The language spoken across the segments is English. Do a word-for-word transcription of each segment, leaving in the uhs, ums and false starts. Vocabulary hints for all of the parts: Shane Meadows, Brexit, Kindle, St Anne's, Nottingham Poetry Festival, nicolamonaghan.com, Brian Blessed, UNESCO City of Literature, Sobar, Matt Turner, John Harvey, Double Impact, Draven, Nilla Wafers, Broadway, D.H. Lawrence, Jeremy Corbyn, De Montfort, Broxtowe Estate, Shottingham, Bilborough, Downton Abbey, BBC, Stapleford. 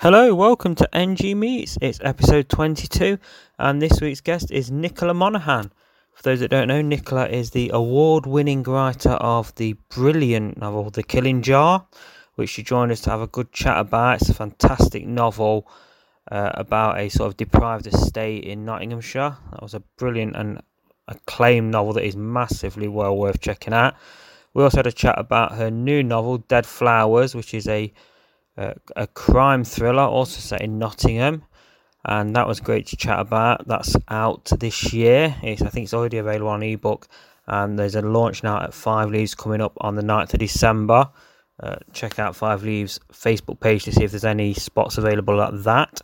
Hello, welcome to N G Meets. It's episode twenty-two, and this week's guest is Nicola Monaghan. For those that don't know, Nicola is the award-winning writer of the brilliant novel The Killing Jar, which she joined us to have a good chat about. It's a fantastic novel uh, about a sort of deprived estate in Nottinghamshire. That was a brilliant and acclaimed novel that is massively well worth checking out. We also had a chat about her new novel, Dead Flowers, which is a Uh, a crime thriller also set in Nottingham, and that was great to chat about. That's out this year. It's, I think it's already available on ebook, and there's a launch now at Five Leaves coming up on the ninth of December. Uh, check out Five Leaves Facebook page to see if there's any spots available at that.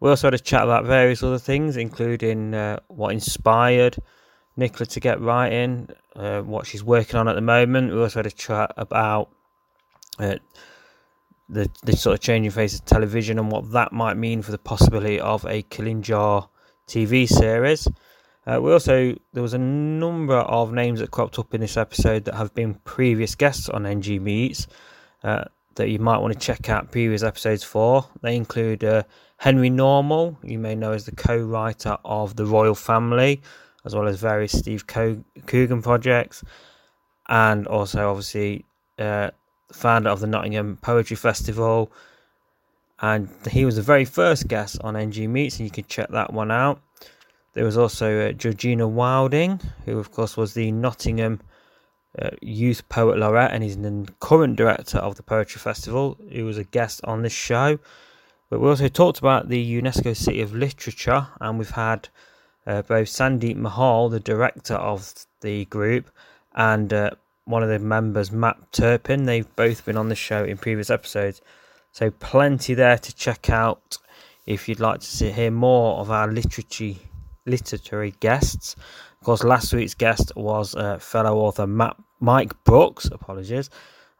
We also had a chat about various other things, including uh, what inspired Nicola to get writing, uh, what she's working on at the moment. We also had a chat about uh, The, the sort of changing face of television and what that might mean for the possibility of a Killing Jar T V series. Uh, we also, there was a number of names that cropped up in this episode that have been previous guests on N G Meets uh, that you might want to check out previous episodes for. They include uh, Henry Normal, you may know as the co-writer of The Royal Family, as well as various Steve Co- Coogan projects, and also obviously Uh, founder of the Nottingham Poetry Festival, and he was the very first guest on N G Meets, and you can check that one out. There was also uh, Georgina Wilding, who of course was the Nottingham uh, Youth Poet Laureate and is the current director of the Poetry Festival, who was a guest on this show. But we also talked about the UNESCO City of Literature, and we've had uh, both Sandeep Mahal, the director of the group, and uh, one of the members, Matt Turpin. They've both been on the show in previous episodes, so plenty there to check out if you'd like to see, hear more of our literary literary guests. Of course, last week's guest was uh, fellow author Matt, Mike Brooks. Apologies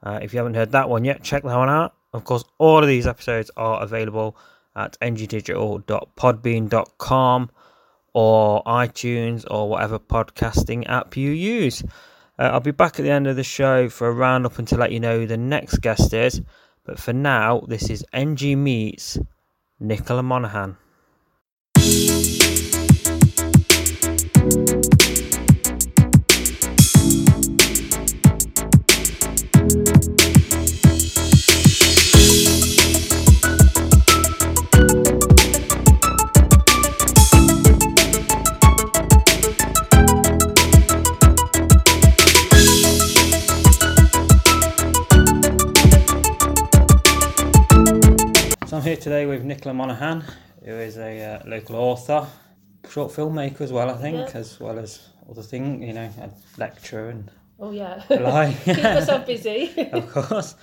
uh, if you haven't heard that one yet. Check that one out. Of course, all of these episodes are available at n g digital dot podbean dot com or iTunes or whatever podcasting app you use. Uh, I'll be back at the end of the show for a roundup and to let you know who the next guest is. But for now, this is N G Meets Nicola Monaghan. I'm here today with Nicola Monaghan, who is a uh, local author, short filmmaker as well, I think, yeah. As well as other things, you know, a lecturer and... Oh, yeah. Keep myself busy. Of course.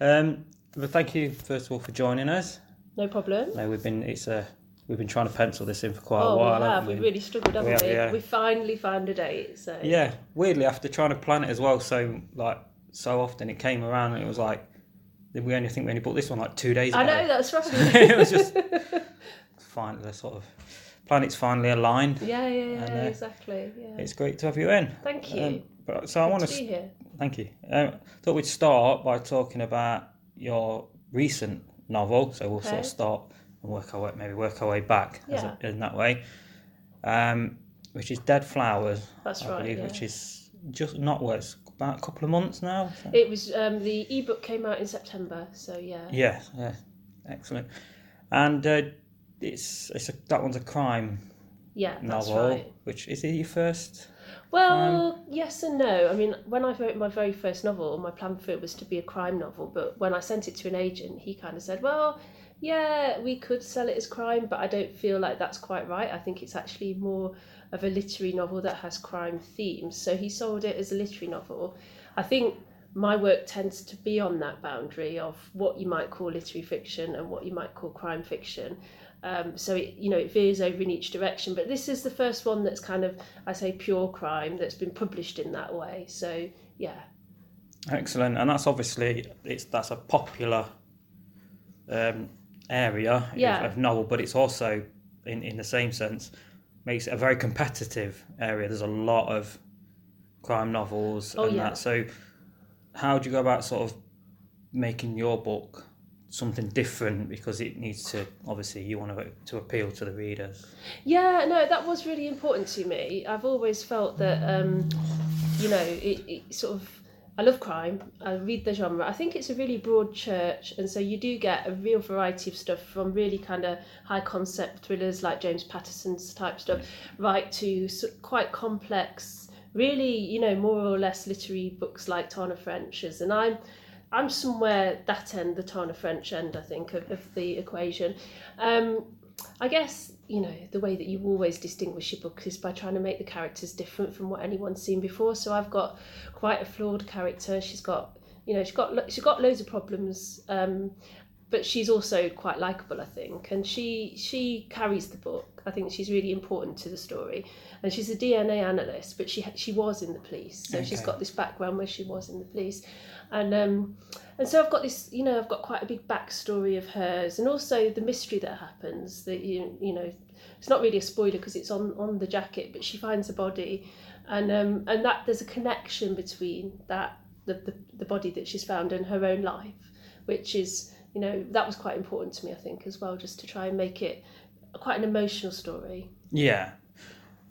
Um, but thank you, first of all, for joining us. No problem. No, we've been, it's a, we've been trying to pencil this in for quite oh, a while, we have. We? We've really struggled, haven't we? Have, we? Yeah. We finally found a date, so... Yeah, weirdly, after trying to plan it as well, so, like, so often it came around and it was like, we only think we only bought this one like two days ago. I know, that's right. It was just finally the sort of planets finally aligned. Yeah, yeah, yeah, and, uh, exactly. Yeah. It's great to have you in. Thank you. Um, but, so Good I want to, to be here. Thank you. I um, thought we'd start by talking about your recent novel. So we'll okay. sort of start and work our way, maybe work our way back yeah. as a, in that way, um, which is Dead Flowers. That's I right. Believe, yeah. Which is just not worse. About a couple of months now. So. It was um, the ebook came out in September, so yeah. Yeah, yeah, excellent. And uh, it's it's a, that one's a crime. Yeah, that's novel, right. Which is it your first? Well, um, yes and no. I mean, when I wrote my very first novel, my plan for it was to be a crime novel. But when I sent it to an agent, he kind of said, "Well, yeah, we could sell it as crime, but I don't feel like that's quite right. I think it's actually more of a literary novel that has crime themes." So he sold it as a literary novel. I think my work tends to be on that boundary of what you might call literary fiction and what you might call crime fiction. Um, so it, you know, it veers over in each direction. But this is the first one that's kind of, I say, pure crime that's been published in that way. So yeah, excellent. And that's obviously it's that's a popular um, area yeah. of, of novel, but it's also in in the same sense. Makes it a very competitive area. There's a lot of crime novels oh, and yeah. that. So how do you go about sort of making your book something different, because it needs to, obviously you want to to appeal to the readers. Yeah, no, that was really important to me. I've always felt that, um, you know, it, it sort of, I love crime, I read the genre. I think it's a really broad church, and so you do get a real variety of stuff, from really kind of high concept thrillers like James Patterson's type stuff, right to quite complex, really, you know, more or less literary books like Tana French's. And I'm I'm somewhere that end, the Tana French end, I think, of, of the equation. Um, I guess, you know, the way that you always distinguish your book is by trying to make the characters different from what anyone's seen before. So I've got quite a flawed character. She's got, you know, she's got she's got loads of problems, um, but she's also quite likeable, I think. And she she carries the book. I think she's really important to the story. And she's a D N A analyst, but she she was in the police, so okay. She's got this background where she was in the police, and um, and so I've got this, you know, I've got quite a big backstory of hers, and also the mystery that happens. That you you know, it's not really a spoiler because it's on on the jacket, but she finds a body, and um, and that there's a connection between that the the, the body that she's found and her own life, which is, you know, that was quite important to me, I think, as well, just to try and make it quite an emotional story. Yeah.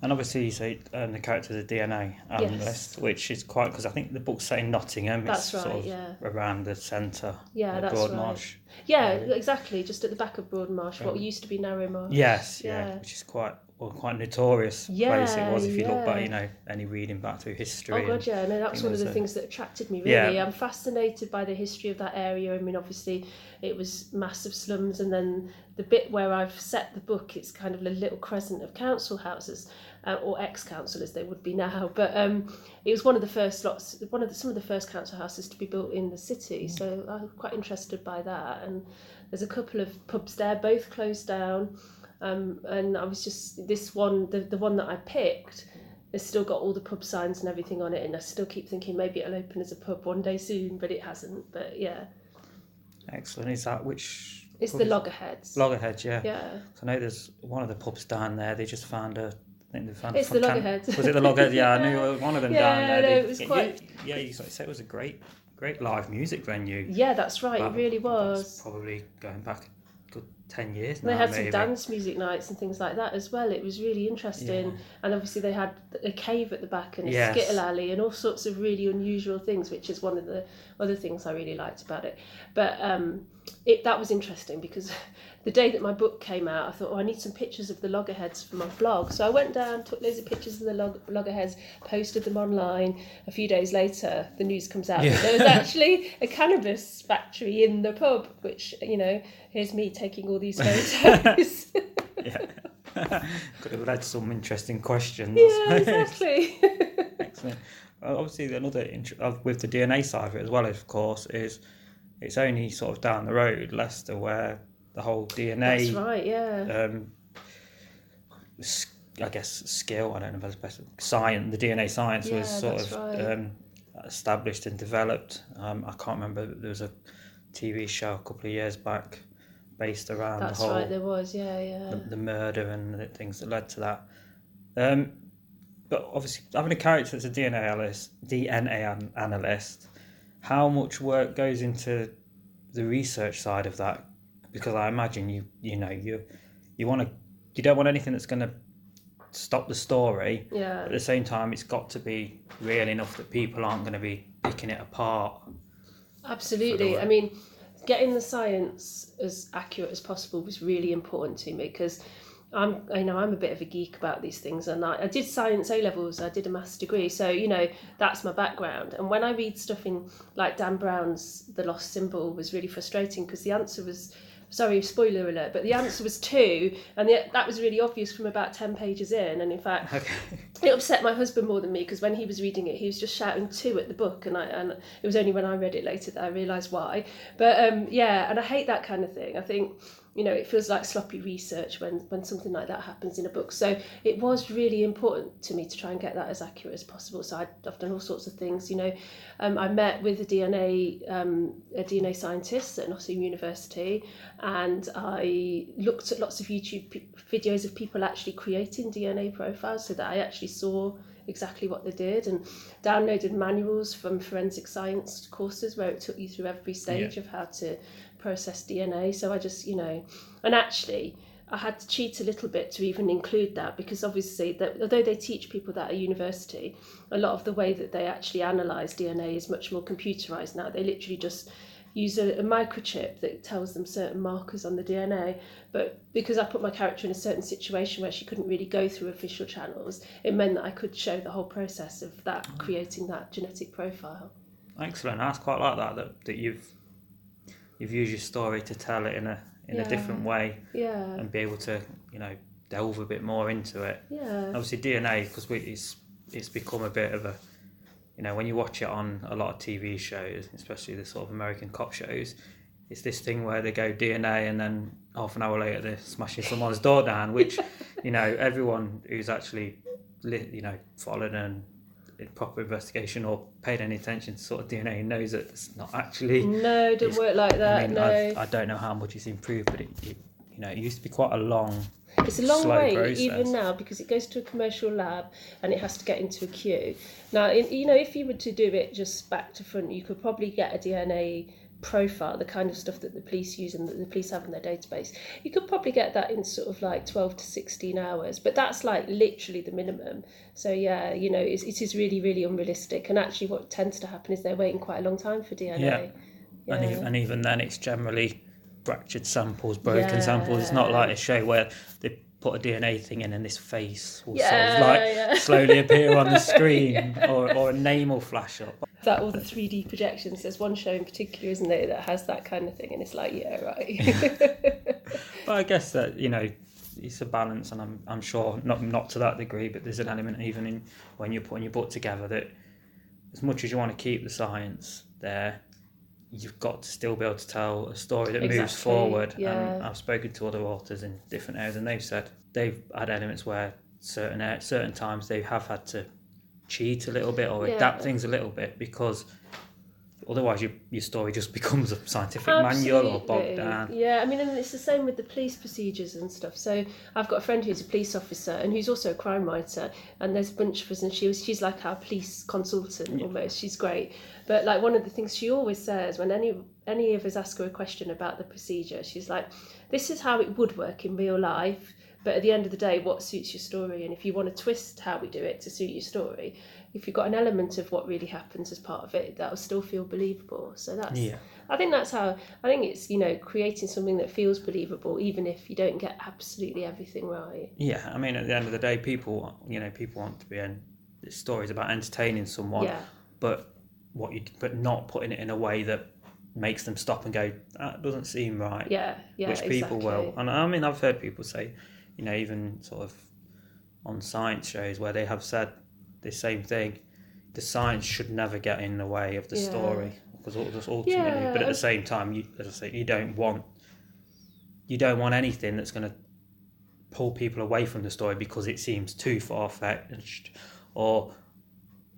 And obviously, you say um, the character is a D N A analyst, yes. Which is quite, because I think the book's set in Nottingham. That's it's right, sort of yeah. Around the centre. Yeah, that's Broadmarsh. Right. Yeah, area. Exactly. Just at the back of Broadmarsh, um, what used to be Narrow Marsh. Yes, yeah, yeah. Which is quite well, quite notorious yeah, place it was. If you yeah. look back, you know, any reading back through history. Oh God, yeah. No, that was one of the a... things that attracted me. Really, yeah. I'm fascinated by the history of that area. I mean, obviously, it was massive slums, and then the bit where I've set the book, it's kind of a little crescent of council houses. Uh, or ex-council as they would be now, but um, it was one of the first lots, one of the, some of the first council houses to be built in the city, so I'm quite interested by that. And there's a couple of pubs there, both closed down, um, and I was just, this one, the, the one that I picked, it's still got all the pub signs and everything on it, and I still keep thinking maybe it'll open as a pub one day soon, but it hasn't, but yeah. Excellent. Is that which... It's the Loggerheads. Loggerheads, yeah. Yeah. So I know there's one of the pubs down there, they just found a I think they found it's the Loggerheads. Can- was it the Loggerheads? Yeah, I knew one of them yeah, down there. No, they, it was it, quite... Yeah, you said it was a great, great live music venue. Yeah, that's right. But it really was. That's probably going back a good ten years now. They had maybe. Some dance music nights and things like that as well. It was really interesting. Yeah. And obviously they had a cave at the back and a yes. skittle alley and all sorts of really unusual things, which is one of the other things I really liked about it. But um, it that was interesting because... The day that my book came out, I thought, oh, I need some pictures of the Loggerheads for my blog. So I went down, took loads of pictures of the log- Loggerheads, posted them online. A few days later, the news comes out yeah. that there was actually a cannabis factory in the pub, which, you know, here's me taking all these photos. yeah. Could have had some interesting questions. Yeah, exactly. Excellent. Well, obviously, another int- with the D N A side of it as well, of course, is it's only sort of down the road, Leicester, where... The whole D N A, that's right, yeah. Um, I guess skill. I don't know if that's better. Science, the D N A science yeah, was sort of right. um, established and developed. Um, I can't remember. There was a T V show a couple of years back based around that's the whole. That's right. There was, yeah, yeah. The, the murder and the things that led to that. Um, but obviously, having a character that's a D N A analyst, D N A an- analyst, how much work goes into the research side of that? Because I imagine you, you know, you, you want to, you don't want anything that's going to stop the story. Yeah. At the same time, it's got to be real enough that people aren't going to be picking it apart. Absolutely. I mean, getting the science as accurate as possible was really important to me because I'm, you know, I'm a bit of a geek about these things, and I, I did science O levels. I did a maths degree, so you know that's my background. And when I read stuff in like Dan Brown's The Lost Symbol was really frustrating because the answer was. Sorry, spoiler alert, but the answer was two, and the, that was really obvious from about ten pages in, and in fact, okay. It upset my husband more than me, because when he was reading it, he was just shouting two at the book, and I and it was only when I read it later that I realised why. But um, yeah, and I hate that kind of thing. I think, you know, it feels like sloppy research when, when something like that happens in a book. So it was really important to me to try and get that as accurate as possible. So I'd, I've done all sorts of things, you know. Um, I met with a D N A um, a D N A scientist at Nottingham University, and I looked at lots of YouTube p- videos of people actually creating D N A profiles so that I actually saw exactly what they did, and downloaded manuals from forensic science courses where it took you through every stage yeah. of how to processed D N A. So I just, you know, and actually I had to cheat a little bit to even include that, because obviously that although they teach people that at university, a lot of the way that they actually analyse D N A is much more computerised now. They literally just use a, a microchip that tells them certain markers on the D N A. But because I put my character in a certain situation where she couldn't really go through official channels, it meant that I could show the whole process of that, creating that genetic profile. Excellent. That's quite like that, that, that you've you've used your story to tell it in a in yeah. a different way, yeah, and be able to, you know, delve a bit more into it. Yeah. Obviously D N A, because it's it's become a bit of a, you know, when you watch it on a lot of T V shows, especially the sort of American cop shows, it's this thing where they go D N A and then half an hour later they're smashing someone's door down, which, you know, everyone who's actually, you know, followed an in proper investigation or paid any attention to sort of D N A knows that it's not actually... No, it didn't work like that, I mean, no. I've, I don't know how much it's improved, but it, it, you know, it used to be quite a long... It's a long way process. Even now, because it goes to a commercial lab and it has to get into a queue. Now, in, you know, if you were to do it just back to front, you could probably get a D N A profile, the kind of stuff that the police use and that the police have in their database. You could probably get that in sort of like twelve to sixteen hours, but that's like literally the minimum. So yeah, you know, it's, it is really, really unrealistic. And actually what tends to happen is they're waiting quite a long time for D N A. Yeah, yeah. And, even, and even then it's generally... fractured samples, broken yeah. samples. It's not like a show where they put a D N A thing in and this face will yeah, sort of like yeah. slowly appear on the screen yeah. or, or a name will flash up. That all the three D projections. There's one show in particular, isn't there, that has that kind of thing, and it's like, yeah, right. Well, I guess that, you know, it's a balance, and I'm I'm sure not not to that degree, but there's an element even in when you're putting your book together that as much as you want to keep the science there, you've got to still be able to tell a story that exactly. moves forward. Yeah. And I've spoken to other authors in different areas, and they've said they've had elements where certain certain times they have had to cheat a little bit or yeah. adapt things a little bit, because otherwise your your story just becomes a scientific Absolutely. manual or bogged down. Yeah, I mean, and it's the same with the police procedures and stuff. So I've got a friend who's a police officer and who's also a crime writer, and there's a bunch of us, and she was, she's like our police consultant yeah. almost. She's great. But like one of the things she always says when any any of us ask her a question about the procedure, she's like, this is how it would work in real life, but at the end of the day, what suits your story? And if you want to twist how we do it to suit your story, if you've got an element of what really happens as part of it, that'll still feel believable. So that's, yeah. I think that's how, I think it's, you know, creating something that feels believable, even if you don't get absolutely everything right. Yeah, I mean, at the end of the day, people, you know, people want to be in stories about entertaining someone, yeah. but what you, but not putting it in a way that makes them stop and go, that doesn't seem right. Yeah, yeah, which people exactly. will. And I mean, I've heard people say, you know, even sort of on science shows where they have said the same thing, the science should never get in the way of the yeah. story, because ultimately yeah. but at the same time, you, as I say, you don't want you don't want anything that's going to pull people away from the story because it seems too far-fetched or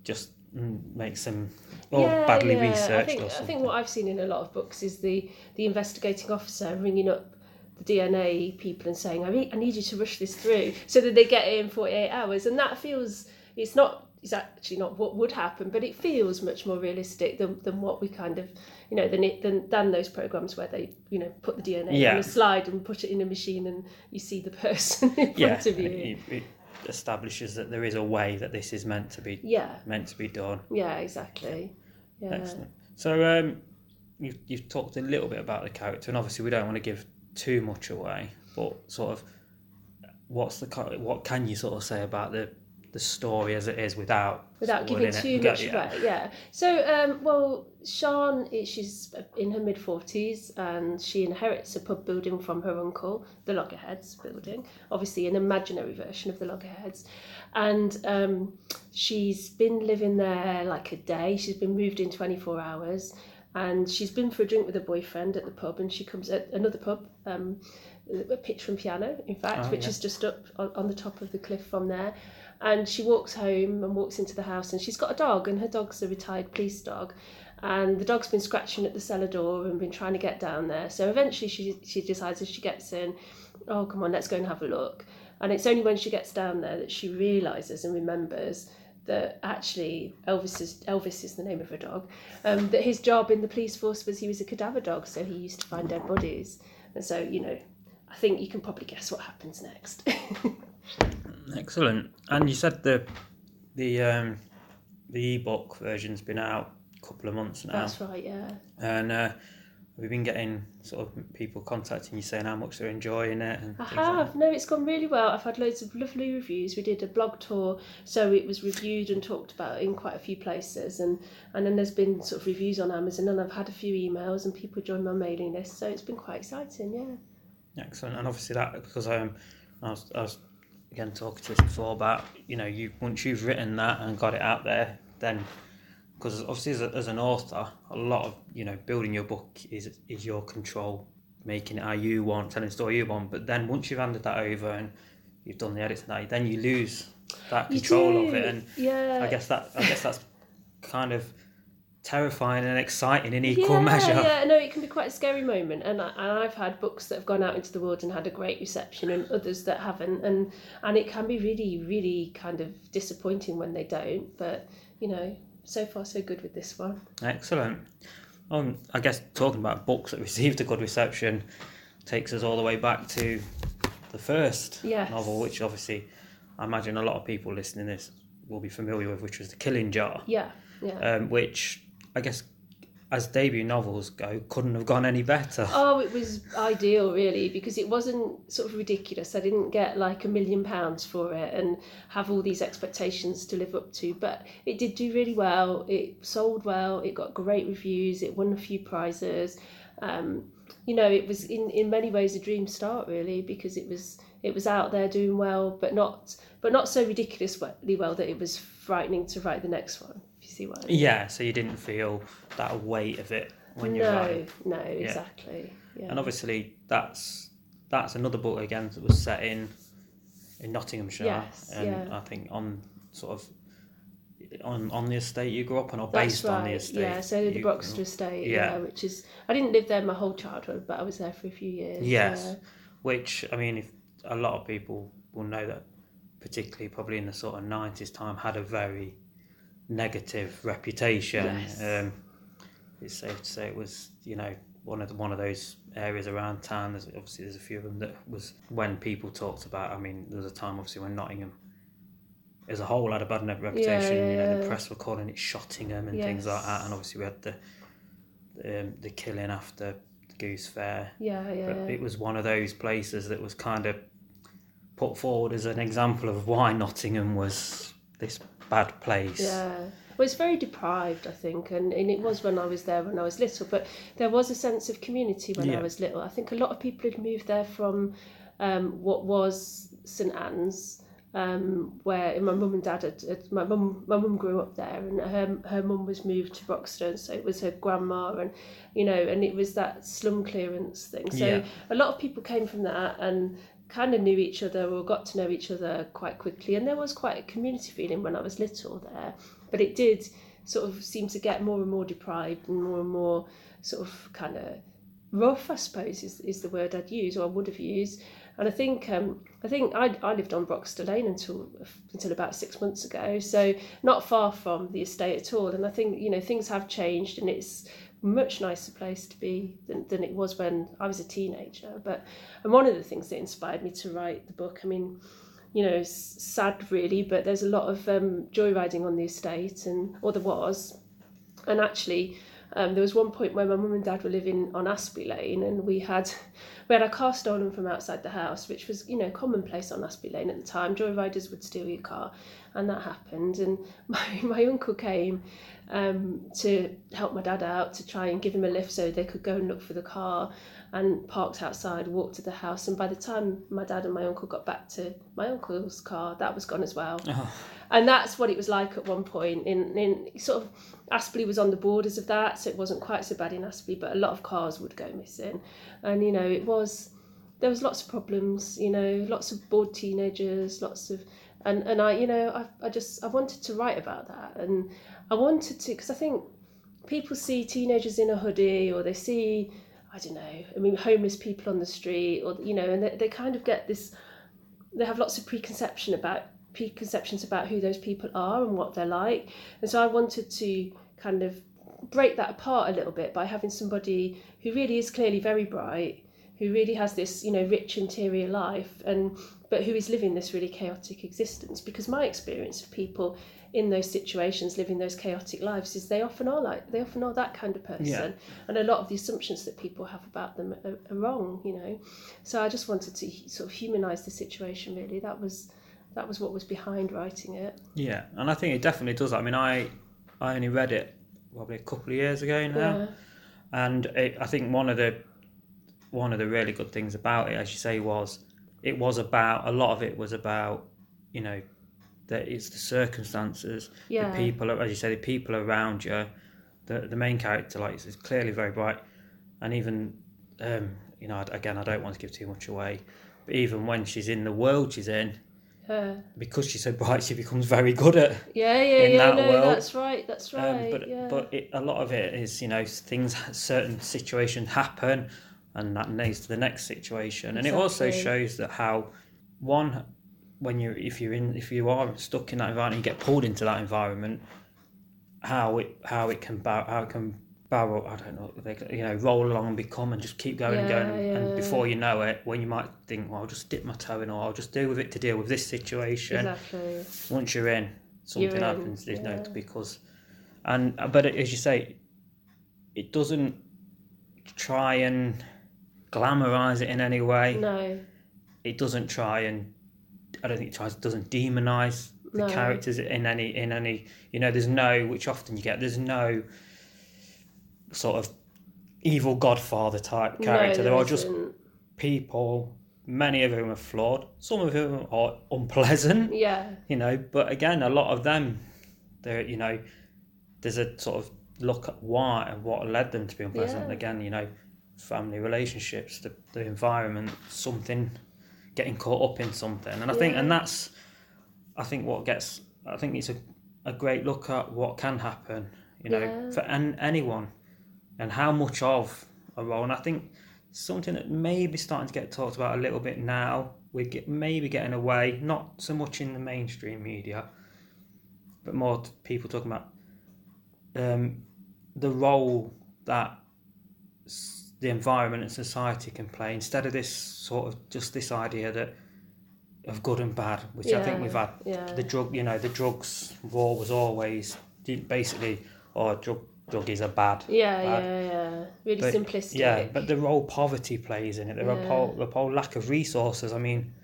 just makes them or yeah, badly yeah. researched. I think, or something. I think what I've seen in a lot of books is the the investigating officer ringing up the D N A people and saying, I need, I need you to rush this through so that they get it in forty-eight hours. And that feels, it's not, it's actually not what would happen, but it feels much more realistic than, than what we kind of, you know, than, than than those programs where they, you know, put the D N A yeah. on a slide and put it in a machine and you see the person in yeah. front of you. It, it establishes that there is a way that this is meant to be yeah. meant to be done. Yeah, exactly. Yeah. Excellent. So um, you've, you've talked a little bit about the character, and obviously we don't want to give too much away, but sort of what's the what can you sort of say about the the story as it is without without giving too much away? Yeah. So um well, Sian, she's in her mid forties, and she inherits a pub building from her uncle, the Loggerheads building, obviously an imaginary version of the Loggerheads, and um she's been living there like a day. She's been moved in twenty-four hours. And she's been for a drink with her boyfriend at the pub, and she comes at another pub, um, a pitch from piano, in fact, oh, which yeah. is just up on, on the top of the cliff from there. And she walks home and walks into the house, and she's got a dog, and her dog's a retired police dog. And the dog's been scratching at the cellar door and been trying to get down there. So eventually she she decides as she gets in, oh, come on, let's go and have a look. And it's only when she gets down there that she realises and remembers that actually Elvis is, Elvis is the name of a dog, um, that his job in the police force was he was a cadaver dog, so he used to find dead bodies. And so, you know, I think you can probably guess what happens next. Excellent. And you said the the um, the e-book version's been out a couple of months now. That's right, yeah. And uh, we've been getting sort of people contacting you saying how much they're enjoying it. And I have. Like no, it's gone really well. I've had loads of lovely reviews. We did a blog tour, so it was reviewed and talked about in quite a few places. And, and then there's been sort of reviews on Amazon, and I've had a few emails and people joined my mailing list. So it's been quite exciting, yeah. Excellent. And obviously that, because um, I was, I was again talking to us before about, you know, you once you've written that and got it out there, then... Because obviously, as, a, as an author, a lot of, you know, building your book is is your control, making it how you want, telling the story you want. But then once you've handed that over and you've done the edits and that, then you lose that control of it. And yeah. I guess that I guess that's kind of terrifying and exciting in equal yeah, measure. Yeah, no, it can be quite a scary moment. And, I, and I've had books that have gone out into the world and had a great reception, and others that haven't. And and it can be really, really kind of disappointing when they don't. But you know. So far, so good with this one. Excellent. Um, I guess talking about books that received a good reception takes us all the way back to the first yes. novel, which obviously I imagine a lot of people listening to this will be familiar with, which was The Killing Jar. Yeah, yeah. Um, which I guess, as debut novels go, couldn't have gone any better. Oh, it was ideal, really, because it wasn't sort of ridiculous. I didn't get like a million pounds for it and have all these expectations to live up to, but it did do really well. It sold well. It got great reviews. It won a few prizes. Um, you know, it was in, in many ways a dream start, really, because it was it was out there doing well, but not but not so ridiculously well that it was frightening to write the next one. If you see what I mean. Yeah, so you didn't feel that weight of it when no, you're writing. No, no, yeah. exactly. Yeah. And obviously, that's that's another book again that was set in in Nottinghamshire, yes, and yeah. I think on sort of. On, on the estate you grew up on, or That's based right. on the estate. Yeah, so the you, Broxtowe Estate, yeah. yeah, which is I didn't live there my whole childhood, but I was there for a few years. Yes, yeah. Which I mean, if a lot of people will know that, particularly probably in the sort of nineties time, had a very negative reputation. Yes. Um, it's safe to say it was, you know, one of the, one of those areas around town. There's obviously there's a few of them that was when people talked about. I mean, there was a time obviously when Nottingham. As a whole, had a bad reputation. Yeah, yeah. You know, the press were calling it Shottingham and yes. things like that. And obviously, we had the um, the killing after the Goose Fair. Yeah, yeah. But it was one of those places that was kind of put forward as an example of why Nottingham was this bad place. Yeah. Well, it's very deprived, I think, and, and it was when I was there when I was little. But there was a sense of community when yeah. I was little. I think a lot of people had moved there from um, what was Saint Anne's. Um, where my mum and dad had, had my mum my mum grew up there, and her her mum was moved to Broxtowe, so it was her grandma, and you know, and it was that slum clearance thing. So yeah. a lot of people came from that and kind of knew each other or got to know each other quite quickly, and there was quite a community feeling when I was little there, but it did sort of seem to get more and more deprived and more and more sort of kind of rough, I suppose, is is the word I'd use, or I would have used. And I think um, I think I I lived on Broxtowe Lane until until about six months ago, so not far from the estate at all. And I think, you know, things have changed, and it's a much nicer place to be than, than it was when I was a teenager. But and one of the things that inspired me to write the book, I mean, you know, it's sad really, but there's a lot of um, joyriding on the estate, and or there was, and actually. Um, there was one point where my mum and dad were living on Aspley Lane, and we had we had our car stolen from outside the house, which was, you know, commonplace on Aspley Lane at the time. Joyriders would steal your car, and that happened. And my, my uncle came um, to help my dad out, to try and give him a lift so they could go and look for the car, and parked outside, walked to the house. And by the time my dad and my uncle got back to my uncle's car, that was gone as well. Oh. And that's what it was like at one point. In, in sort of Aspley was on the borders of that, so it wasn't quite so bad in Aspley, but a lot of cars would go missing. And, you know, it was, there was lots of problems, you know, lots of bored teenagers, lots of, and, and I, you know, I, I just, I wanted to write about that. And I wanted to, because I think people see teenagers in a hoodie, or they see, I don't know, I mean, homeless people on the street, or, you know, and they, they kind of get this, they have lots of preconception about preconceptions about who those people are and what they're like. And so I wanted to kind of break that apart a little bit by having somebody who really is clearly very bright, who really has this, you know, rich interior life, and but who is living this really chaotic existence. Because my experience of people in those situations living those chaotic lives is they often are like, they often are that kind of person. Yeah. And a lot of the assumptions that people have about them are, are wrong, you know. So I just wanted to sort of humanise the situation, really. That was that was what was behind writing it. Yeah, and I think it definitely does that. I mean, I, I only read it probably a couple of years ago now. Yeah. And it, I think one of the one of the really good things about it, as you say, was it was about, a lot of it was about, you know, that it's the circumstances, yeah. the people, as you say, the people around you. The the main character, like, is clearly very bright, and even, um, you know, again, I don't want to give too much away, but even when she's in the world she's in, uh, because she's so bright, she becomes very good at yeah, yeah, in yeah, that no, world. That's right, that's right. Um, but yeah. but it, a lot of it is, you know, things, certain situations happen, and that leads to the next situation, exactly. And it also shows that how one. When you, if you're in, if you are stuck in that environment, you get pulled into that environment. How it, how it can, bar, how it can barrel, I don't know, they, you know, roll along and become, and just keep going, yeah, and going, yeah. And before you know it, when you might think, well, I'll just dip my toe in, or I'll just deal with it to deal with this situation. Exactly. Once you're in, something you're in, happens. You know, yeah. because, and but it, as you say, it doesn't try and glamorise it in any way. No. It doesn't try and. I don't think it tries, doesn't demonise the no. characters in any, in any, you know, there's no, which often you get, there's no sort of evil godfather type character. No, there, there are just people, many of whom are flawed, some of whom are unpleasant, yeah, you know, but again, a lot of them, they're, you know, there's a sort of look at why and what led them to be unpleasant. Yeah. Again, you know, family relationships, the, the environment, something... getting caught up in something, and I yeah. think, and that's, I think what gets, I think it's a, a great look at what can happen, you know, yeah. for an, anyone, and how much of a role. And I think something that may be starting to get talked about a little bit now, we get maybe getting away, not so much in the mainstream media, but more people talking about um, the role that the environment and society can play, instead of this sort of just this idea that of good and bad, which yeah, I think we've had. Yeah. The drug, you know, the drugs war was always basically, oh, drug druggies are bad. Yeah, bad. yeah, yeah. Really but, simplistic. Yeah, but the role poverty plays in it, the yeah. whole, the whole lack of resources. I mean,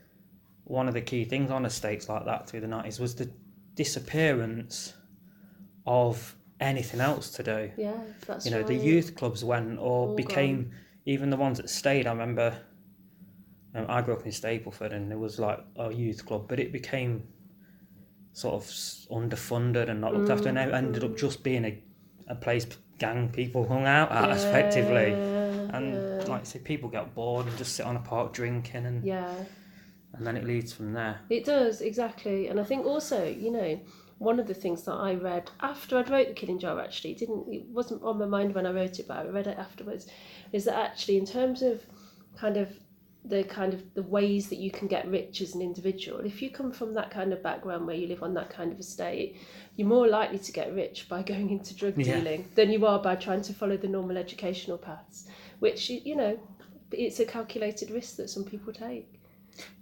one of the key things on estates like that through the nineties was the disappearance of anything else to do. Yeah, that's you know, right. The youth clubs went or All became gone. Even the ones that stayed. I remember um, I grew up in Stapleford, and there was like a youth club, but it became sort of underfunded and not looked mm. after, and it ended up just being a, a place gang people hung out at, yeah, effectively. And yeah. like I say, people get bored and just sit on a park drinking, and yeah, and then it leads from there. It does, exactly. And I think also, you know, one of the things that I read after I'd wrote The Killing Jar, actually, it didn't it wasn't on my mind when I wrote it, but I read it afterwards, is that actually in terms of kind of the kind of the ways that you can get rich as an individual, if you come from that kind of background where you live on that kind of estate, you're more likely to get rich by going into drug yeah. dealing than you are by trying to follow the normal educational paths, which, you know, it's a calculated risk that some people take.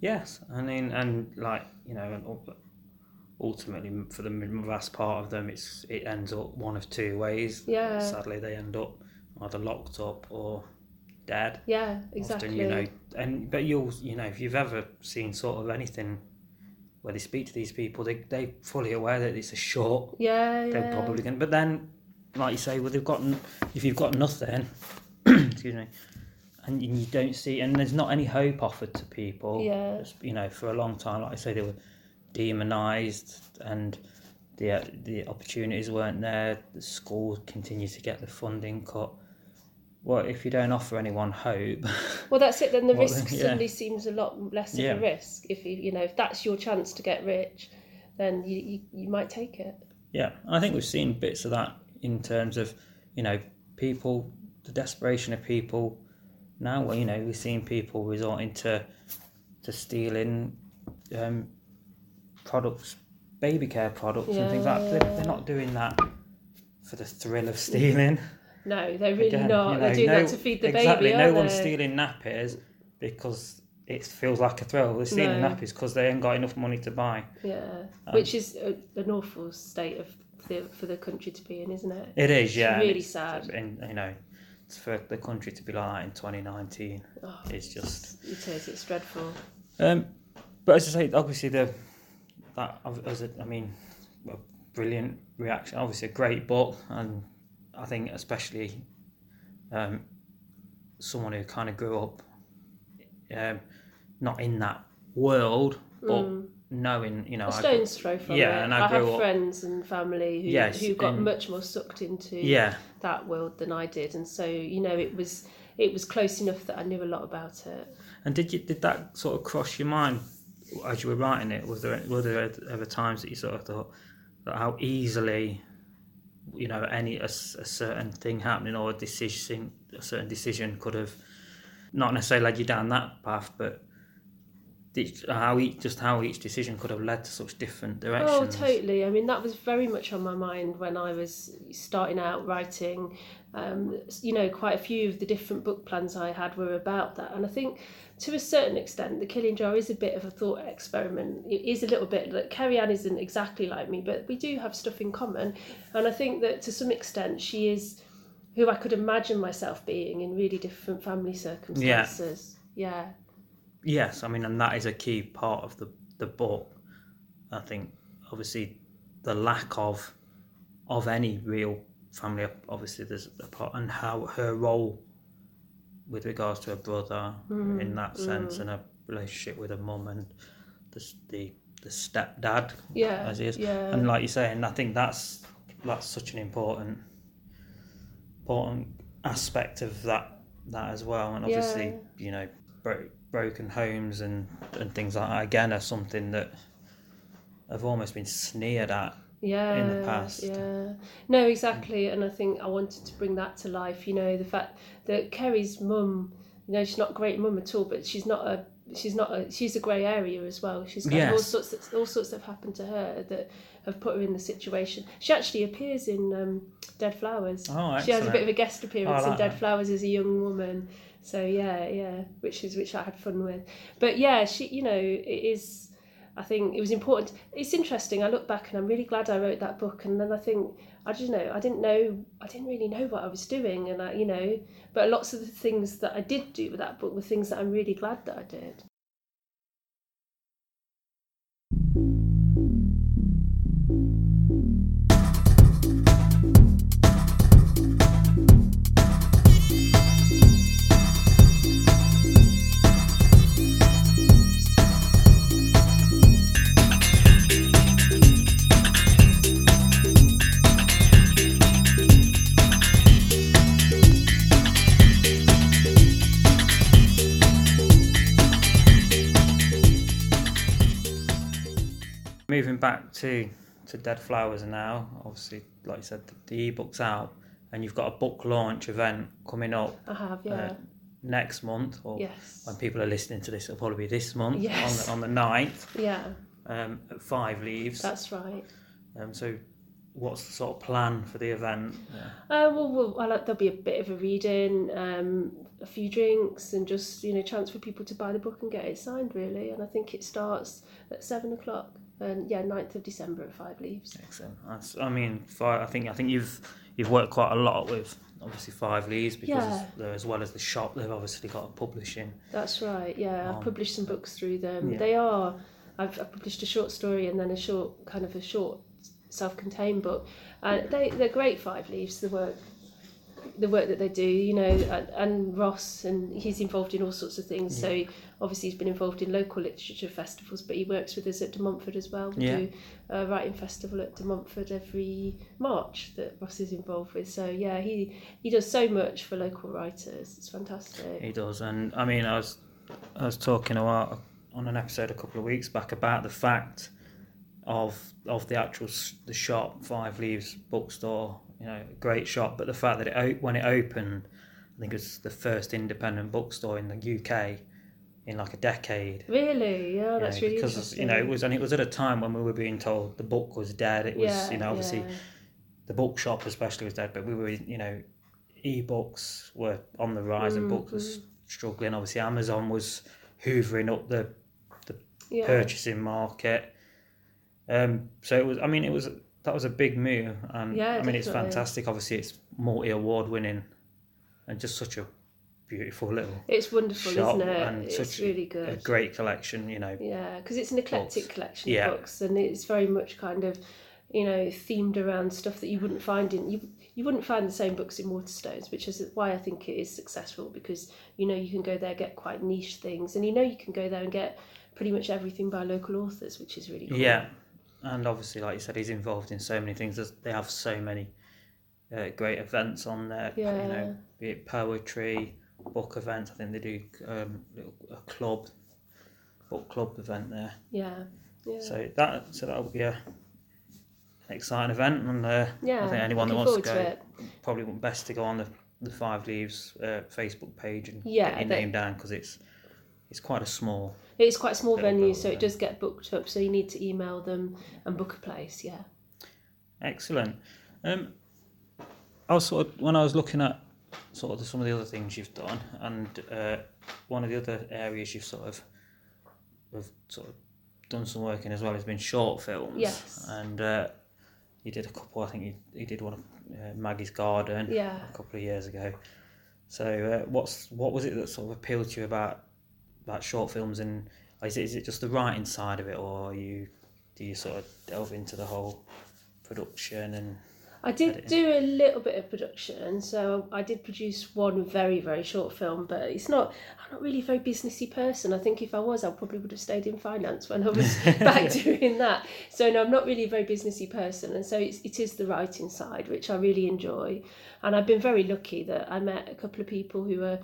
Yes, I mean, and like, you know, and all, ultimately, for the vast part of them, it's it ends up one of two ways. Yeah. Sadly, they end up either locked up or dead. Yeah, exactly. Often, you know, and but you'll you know if you've ever seen sort of anything where they speak to these people, they they're fully aware that it's a short. Yeah, yeah. They're probably going, but then, like you say, well, they've got if you've got nothing, excuse me, and you don't see, and there's not any hope offered to people. Yeah. You know, for a long time, like I say, they were demonised, and the the opportunities weren't there. The schools continue to get the funding cut. Well, if you don't offer anyone hope, well, that's it. Then the well, risk then, yeah. suddenly seems a lot less yeah. of a risk. If you you know if that's your chance to get rich, then you, you you might take it. Yeah, and I think we've seen bits of that in terms of you know people, the desperation of people. Now, well, you know, we've seen people resorting to to stealing. Um, products, baby care products yeah, and things like that. They're, they're not doing that for the thrill of stealing. No, they're really Again, not. You know, they're doing no, that to feed the exactly, baby, Exactly, no one's they? stealing nappies because it feels like a thrill. They're stealing no. nappies because they ain't got enough money to buy. Yeah, um, which is a, an awful state of the, for the country to be in, isn't it? It is, yeah. It's really it's, sad. And, you know, for the country to be like that in twenty nineteen, oh, it's just... It is, it's dreadful. Um, but as I say, obviously, the that as a, I mean, a brilliant reaction. Obviously, a great book, and I think especially um, someone who kind of grew up um, not in that world, but mm. knowing, you know, a stone's throw from yeah, it. And I, I grew have up, friends and family who yes, who got in, much more sucked into yeah. that world than I did, and so you know, it was it was close enough that I knew a lot about it. And did you did that sort of cross your mind as you were writing it? Was there were there ever times that you sort of thought that how easily, you know, any a, a certain thing happening or a decision, a certain decision could have not necessarily led you down that path, but how each, just how each decision could have led to such different directions? Oh, totally. I mean, that was very much on my mind when I was starting out writing. Um, you know, quite a few of the different book plans I had were about that, and I think to a certain extent The Killing Jar is a bit of a thought experiment. It is a little bit that Kerry-Ann isn't exactly like me, but we do have stuff in common, and I think that to some extent she is who I could imagine myself being in really different family circumstances. Yeah. yeah. Yes, I mean, and that is a key part of the, the book. I think obviously the lack of of any real family, obviously there's a part, and how her role with regards to her brother mm, in that sense mm. and her relationship with her mum and the the, the stepdad yeah, as he is yeah. and like you say, and I think that's that's such an important important aspect of that that as well. And obviously yeah. you know, bro- broken homes and, and things like that again are something that have almost been sneered at yeah in the past. Yeah no exactly and I think I wanted to bring that to life, you know, the fact that Kerry's mum, you know, she's not a great mum at all, but she's not a she's not a she's a grey area as well. She's got yes. all sorts that all sorts that have happened to her that have put her in the situation. She actually appears in um, Dead Flowers. Oh, excellent. She has a bit of a guest appearance oh, like in Dead that. Flowers as a young woman, so yeah yeah which is which I had fun with. But yeah, she, you know, it is, I think it was important. It's interesting. I look back and I'm really glad I wrote that book. And then I think, I don't know, I didn't know, I didn't really know what I was doing. And I, you know, but lots of the things that I did do with that book were things that I'm really glad that I did. Moving back to, to Dead Flowers now, obviously, like you said, the, the e-book's out, and you've got a book launch event coming up. I have, yeah. Uh, next month, or yes. when people are listening to this, it'll probably be this month, yes. on the, on the ninth. Yeah. Um, at Five Leaves. That's right. Um, so what's the sort of plan for the event? Yeah. Uh, well, well, well, there'll be a bit of a reading, um, a few drinks, and just, you know, chance for people to buy the book and get it signed, really. And I think it starts at seven o'clock. And um, yeah, ninth of December at Five Leaves. Excellent. That's, I mean, I think I think you've you've worked quite a lot with obviously Five Leaves because yeah. they're, as well as the shop, they've obviously got a publishing. That's right. Yeah, um, I've published some books through them. Yeah. They are. I've, I've published a short story and then a short kind of a short self-contained book. And uh, they they're great. Five Leaves. The work. the work that they do, you know, and, and Ross, and he's involved in all sorts of things, yeah. so he, obviously he's been involved in local literature festivals, but he works with us at De Montfort as well. We yeah. do a writing festival at De Montfort every March that Ross is involved with, so yeah, he, he does so much for local writers, it's fantastic. He does, and I mean, I was, I was talking a while, on an episode a couple of weeks back about the fact of of the actual the shop, Five Leaves bookstore, you know, great shop, but the fact that it when it opened, I think it was the first independent bookstore in the U K in like a decade. Really? Yeah, that's know, really because, interesting. Because, you know, it was, and it was at a time when we were being told the book was dead. It was, yeah, you know, obviously yeah. the bookshop especially was dead, but we were, you know, e-books were on the rise mm-hmm. and books was struggling. Obviously, Amazon was hoovering up the the yeah. purchasing market. Um, so it was, I mean, it was, that was a big move. And yeah, I mean, definitely. It's fantastic. Obviously, it's multi-award winning and just such a beautiful little it's wonderful shop, isn't it and it's such really good a great collection, you know, yeah, because it's an eclectic books. collection yeah. of books, and it's very much kind of, you know, themed around stuff that you wouldn't find in you you wouldn't find the same books in Waterstones, which is why I think it is successful, because you know you can go there, get quite niche things, and you know you can go there and get pretty much everything by local authors, which is really cool. Yeah, and obviously like you said, he's involved in so many things. They have so many uh, great events on there, yeah. you know, be it poetry, book event. I think they do um, a club, book club event there. Yeah, yeah. So that so that'll be a exciting event, and uh, yeah, I think anyone that wants to go to probably best to go on the the Five Leaves uh, Facebook page and yeah, get your name down, because it's it's quite a small. It's quite a small venue, so it does get booked up. So you need to email them and book a place. Yeah. Excellent. Um, I was sort of when I was looking at. sort of some of the other things you've done, and uh, one of the other areas you've sort of have sort of done some work in as well has been short films. Yes. And uh, you did a couple. I think you, you did one of uh, Maggie's Garden. Yeah. A couple of years ago. So uh, what's what was it that sort of appealed to you about about short films, and is it, is it just the writing side of it, or are you do you sort of delve into the whole production and? I did do a little bit of production, so I did produce one very, very short film, but it's not, I'm not really a very businessy person. I think if I was, I probably would have stayed in finance when I was back doing that. So no, I'm not really a very businessy person, and so it's, it is the writing side, which I really enjoy. And I've been very lucky that I met a couple of people who are,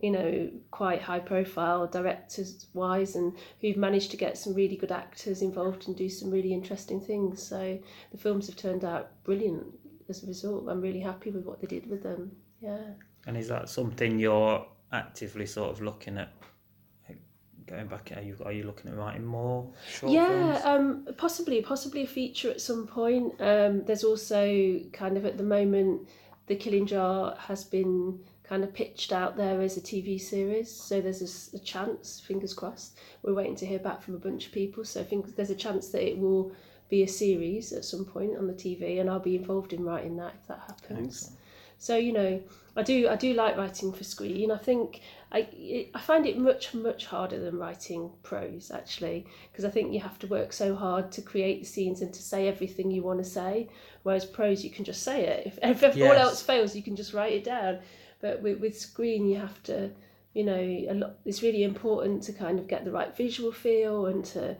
you know, quite high profile directors wise, and who've managed to get some really good actors involved and do some really interesting things. So the films have turned out brilliant as a result. I'm really happy with what they did with them. Yeah. And is that something you're actively sort of looking at? Going back, are you are you looking at writing more short yeah, films? um, possibly, possibly a feature at some point. Um, there's also kind of at the moment, The Killing Jar has been kind of pitched out there as a T V series, so there's a, a chance, fingers crossed, we're waiting to hear back from a bunch of people, so I think there's a chance that it will be a series at some point on the T V, and I'll be involved in writing that if that happens. Excellent. So you know, I do I do like writing for screen. I think I it, I find it much much harder than writing prose, actually, because I think you have to work so hard to create the scenes and to say everything you want to say, whereas prose you can just say it. If, if, if yes. all else fails, you can just write it down. But with, with screen, you have to, you know, a lot. It's really important to kind of get the right visual feel and to,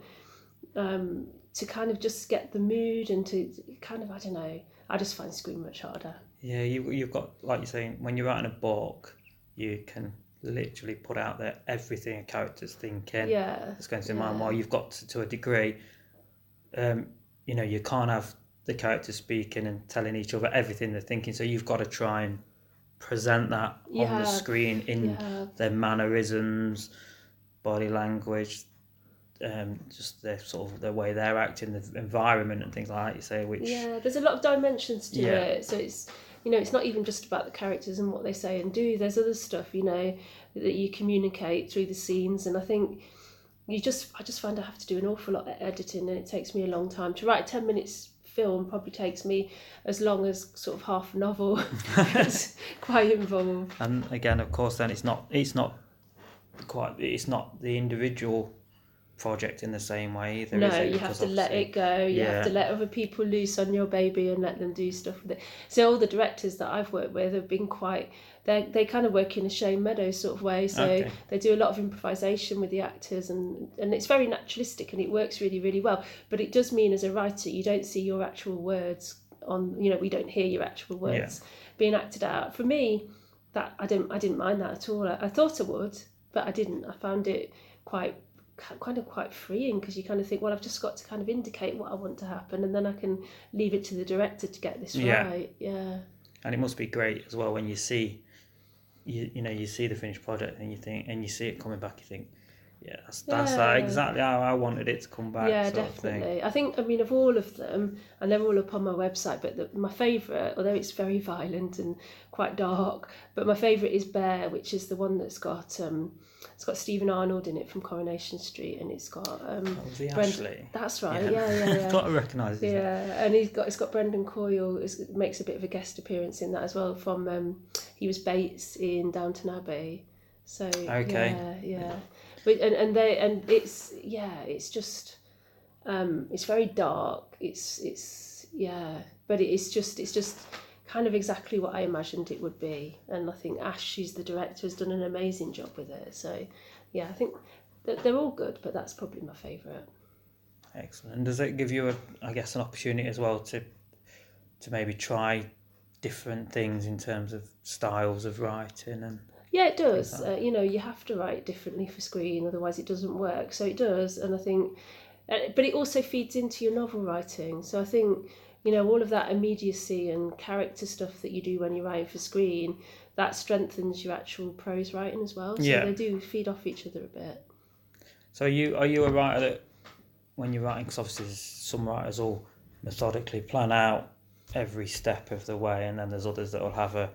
um, to kind of just get the mood and to kind of, I don't know. I just find screen much harder. Yeah, you you've got, like you're saying, when you're writing a book, you can literally put out there everything a character's thinking. Yeah. That's going through yeah. mind. While you've got to, to a degree, um, you know, you can't have the characters speaking and telling each other everything they're thinking. So you've got to try and present that yeah. on the screen in yeah. their mannerisms, body language, um, just their sort of their way they're acting, the environment and things like that, you say, which yeah, there's a lot of dimensions to yeah. it. So it's, you know, it's not even just about the characters and what they say and do. There's other stuff, you know, that you communicate through the scenes, and I think you just I just find I have to do an awful lot of editing, and it takes me a long time to write a ten minutes film. Probably takes me as long as sort of half a novel. It's quite involved. And again, of course, then it's not it's not quite it's not the individual project in the same way either. No, is it? You have to let it go. You yeah. have to let other people loose on your baby and let them do stuff with it. So all the directors that I've worked with have been quite. They they kind of work in a Shane Meadows sort of way. So okay. they do a lot of improvisation with the actors, and, and it's very naturalistic, and it works really, really well. But it does mean as a writer, you don't see your actual words on. You know, we don't hear your actual words yeah. being acted out. For me, that I didn't I didn't mind that at all. I, I thought I would, but I didn't. I found it quite. kind of quite freeing, because you kind of think, well, I've just got to kind of indicate what I want to happen, and then I can leave it to the director to get this yeah. right. Yeah. And it must be great as well when you see, you you know, you see the finished product and you think, and you see it coming back, you think, yeah, that's, that's yeah. exactly how I wanted it to come back. Yeah, sort definitely. Of thing. I think, I mean, of all of them, and they're all up on my website, but the, my favourite, although it's very violent and quite dark, but my favourite is Bear, which is the one that's got um, it's got Stephen Arnold in it from Coronation Street, and it's got um, Brent- Ashley. That's right. Yeah, yeah, yeah. yeah. I thought I recognised it. Yeah, name. And he's got it's got Brendan Coyle is, makes a bit of a guest appearance in that as well. From um, he was Bates in Downton Abbey. So okay. yeah, yeah. But and, and they and it's yeah, it's just um it's very dark. It's it's yeah, but it's just it's just kind of exactly what I imagined it would be. And I think Ash, who's the director, has done an amazing job with it. So yeah, I think that they're all good, but that's probably my favourite. Excellent. And does it give you a I guess an opportunity as well to to maybe try different things in terms of styles of writing and Yeah, it does. Uh, you know, you have to write differently for screen, otherwise it doesn't work. So it does, and I think, uh, but it also feeds into your novel writing. So I think, you know, all of that immediacy and character stuff that you do when you're writing for screen, that strengthens your actual prose writing as well. So yeah. they do feed off each other a bit. So are you are you a writer that, when you're writing, because obviously some writers all methodically plan out every step of the way, and then there's others that will have a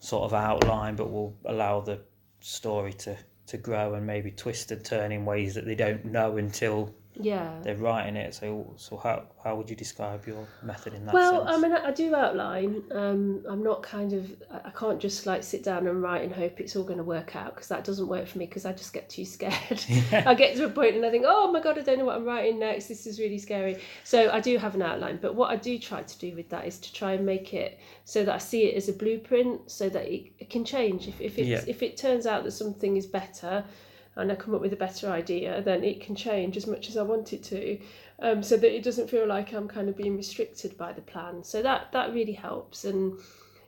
sort of outline but will allow the story to to grow and maybe twist and turn in ways that they don't know until yeah they're writing it. So so how how would you describe your method in that well sense? I mean, I do outline. um I'm not kind of I can't just like sit down and write and hope it's all going to work out, because that doesn't work for me, because I just get too scared. yeah. I get to a point and I think, oh my god, I don't know what I'm writing next, this is really scary. So I do have an outline, but what I do try to do with that is to try and make it so that I see it as a blueprint, so that it, it can change if if, it's, yeah. if it turns out that something is better and I come up with a better idea, then it can change as much as I want it to, um, so that it doesn't feel like I'm kind of being restricted by the plan. So that that really helps. And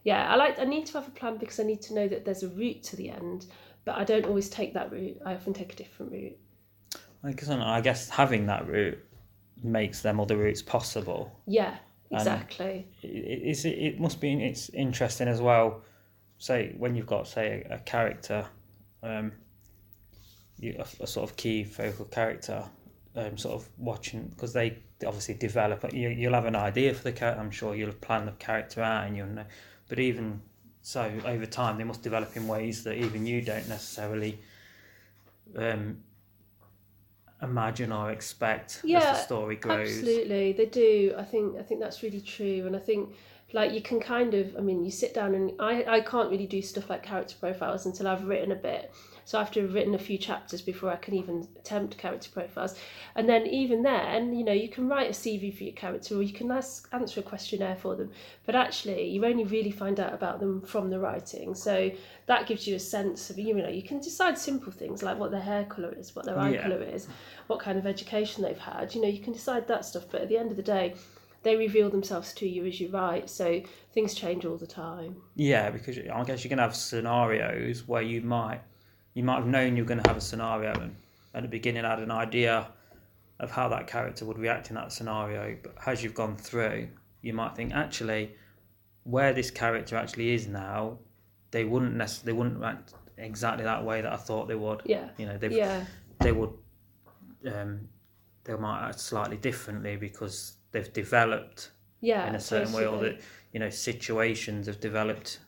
yeah, I like I need to have a plan, because I need to know that there's a route to the end, but I don't always take that route. I often take a different route. I guess having that route makes them other routes possible. Yeah, exactly. It, it's, it must be it's interesting as well, say, when you've got, say, a, a character... Um, You, a, a sort of key focal character, um, sort of watching, because they obviously develop. You, you'll have an idea for the character, I'm sure you'll have planned the character out, and you'll know. But even so, over time, they must develop in ways that even you don't necessarily um, imagine or expect yeah, as the story grows. Absolutely, they do. I think I think that's really true, and I think. Like you can kind of, I mean, you sit down and I, I can't really do stuff like character profiles until I've written a bit. So I have to have written a few chapters before I can even attempt character profiles. And then even then, you know, you can write a C V for your character, or you can ask, answer a questionnaire for them. But actually, you only really find out about them from the writing. So that gives you a sense of, you know, you can decide simple things like what their hair colour is, what their eye yeah. colour is, what kind of education they've had. You know, you can decide that stuff. But at the end of the day, they reveal themselves to you as you write, so things change all the time. Yeah, because I guess you can have scenarios where you might you might have known you're going to have a scenario, and at the beginning I had an idea of how that character would react in that scenario, but as you've gone through, you might think, actually, where this character actually is now, they wouldn't necessarily, they wouldn't act exactly that way that I thought they would. Yeah. You know, they yeah. they would um, they might act slightly differently because they've developed yeah, in a certain totally. way, or that, you know, situations have developed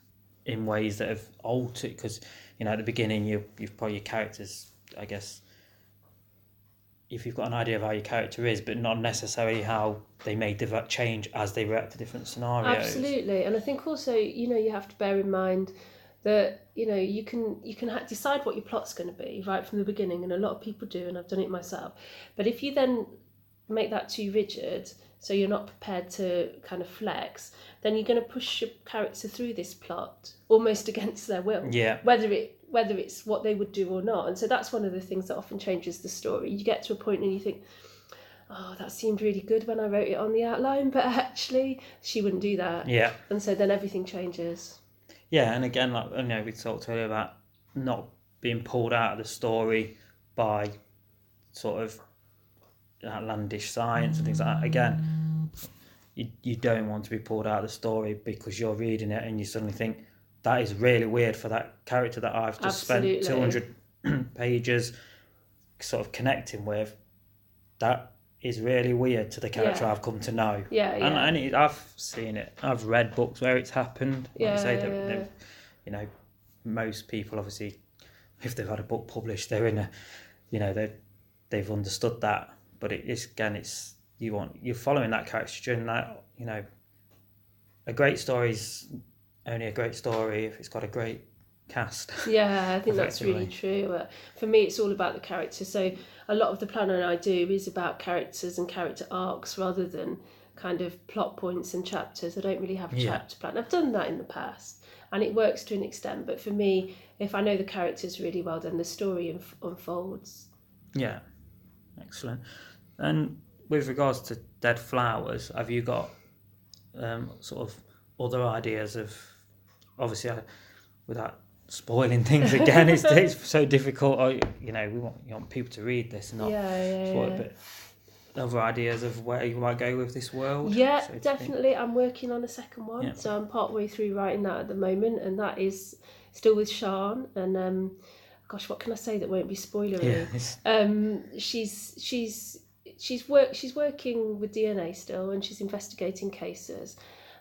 in ways that have altered, because, you know, at the beginning you, you've probably your characters, I guess, if you've got an idea of how your character is, but not necessarily how they may develop, change as they react to different scenarios. Absolutely. And I think also, you know, you have to bear in mind that, you know, you can you can decide what your plot's going to be right from the beginning, and a lot of people do, and I've done it myself. But if you then make that too rigid, so you're not prepared to kind of flex, then you're going to push your character through this plot almost against their will, yeah. whether it whether it's what they would do or not. And so that's one of the things that often changes the story. You get to a point and you think, oh, that seemed really good when I wrote it on the outline, but actually she wouldn't do that. Yeah. And so then everything changes. Yeah, and again, like, you know, we talked earlier about not being pulled out of the story by sort of outlandish science and things like that. Again, you you don't want to be pulled out of the story, because you're reading it and you suddenly think, that is really weird for that character that I've just Absolutely. spent two hundred pages sort of connecting with, that is really weird to the character yeah. I've come to know. Yeah, yeah. And, and it, I've seen it. I've read books where it's happened. Like yeah, I say, yeah, yeah. You know, most people obviously, if they've had a book published, they're in a, you know, they they've understood that. But it is again, it's you want you're following that character during that. You know, a great story's only a great story if it's got a great cast. Yeah, I think that's really true. But for me, it's all about the character. So a lot of the planning I do is about characters and character arcs rather than kind of plot points and chapters. I don't really have a yeah. chapter plan. I've done that in the past, and it works to an extent. But for me, if I know the characters really well, then the story inf- unfolds. Yeah, excellent. And with regards to Dead Flowers, have you got um, sort of other ideas of, obviously, I, without spoiling things again, it's, it's so difficult. I, you know, we want, you want people to read this and not yeah, yeah, spoil yeah. it. But other ideas of where you might go with this world? Yeah, so definitely. I'm working on a second one. Yeah. So I'm partway through writing that at the moment, and that is still with Sian. And um, gosh, what can I say that won't be spoilery? Yeah, um, she's she's she's work she's working with D N A still, and she's investigating cases.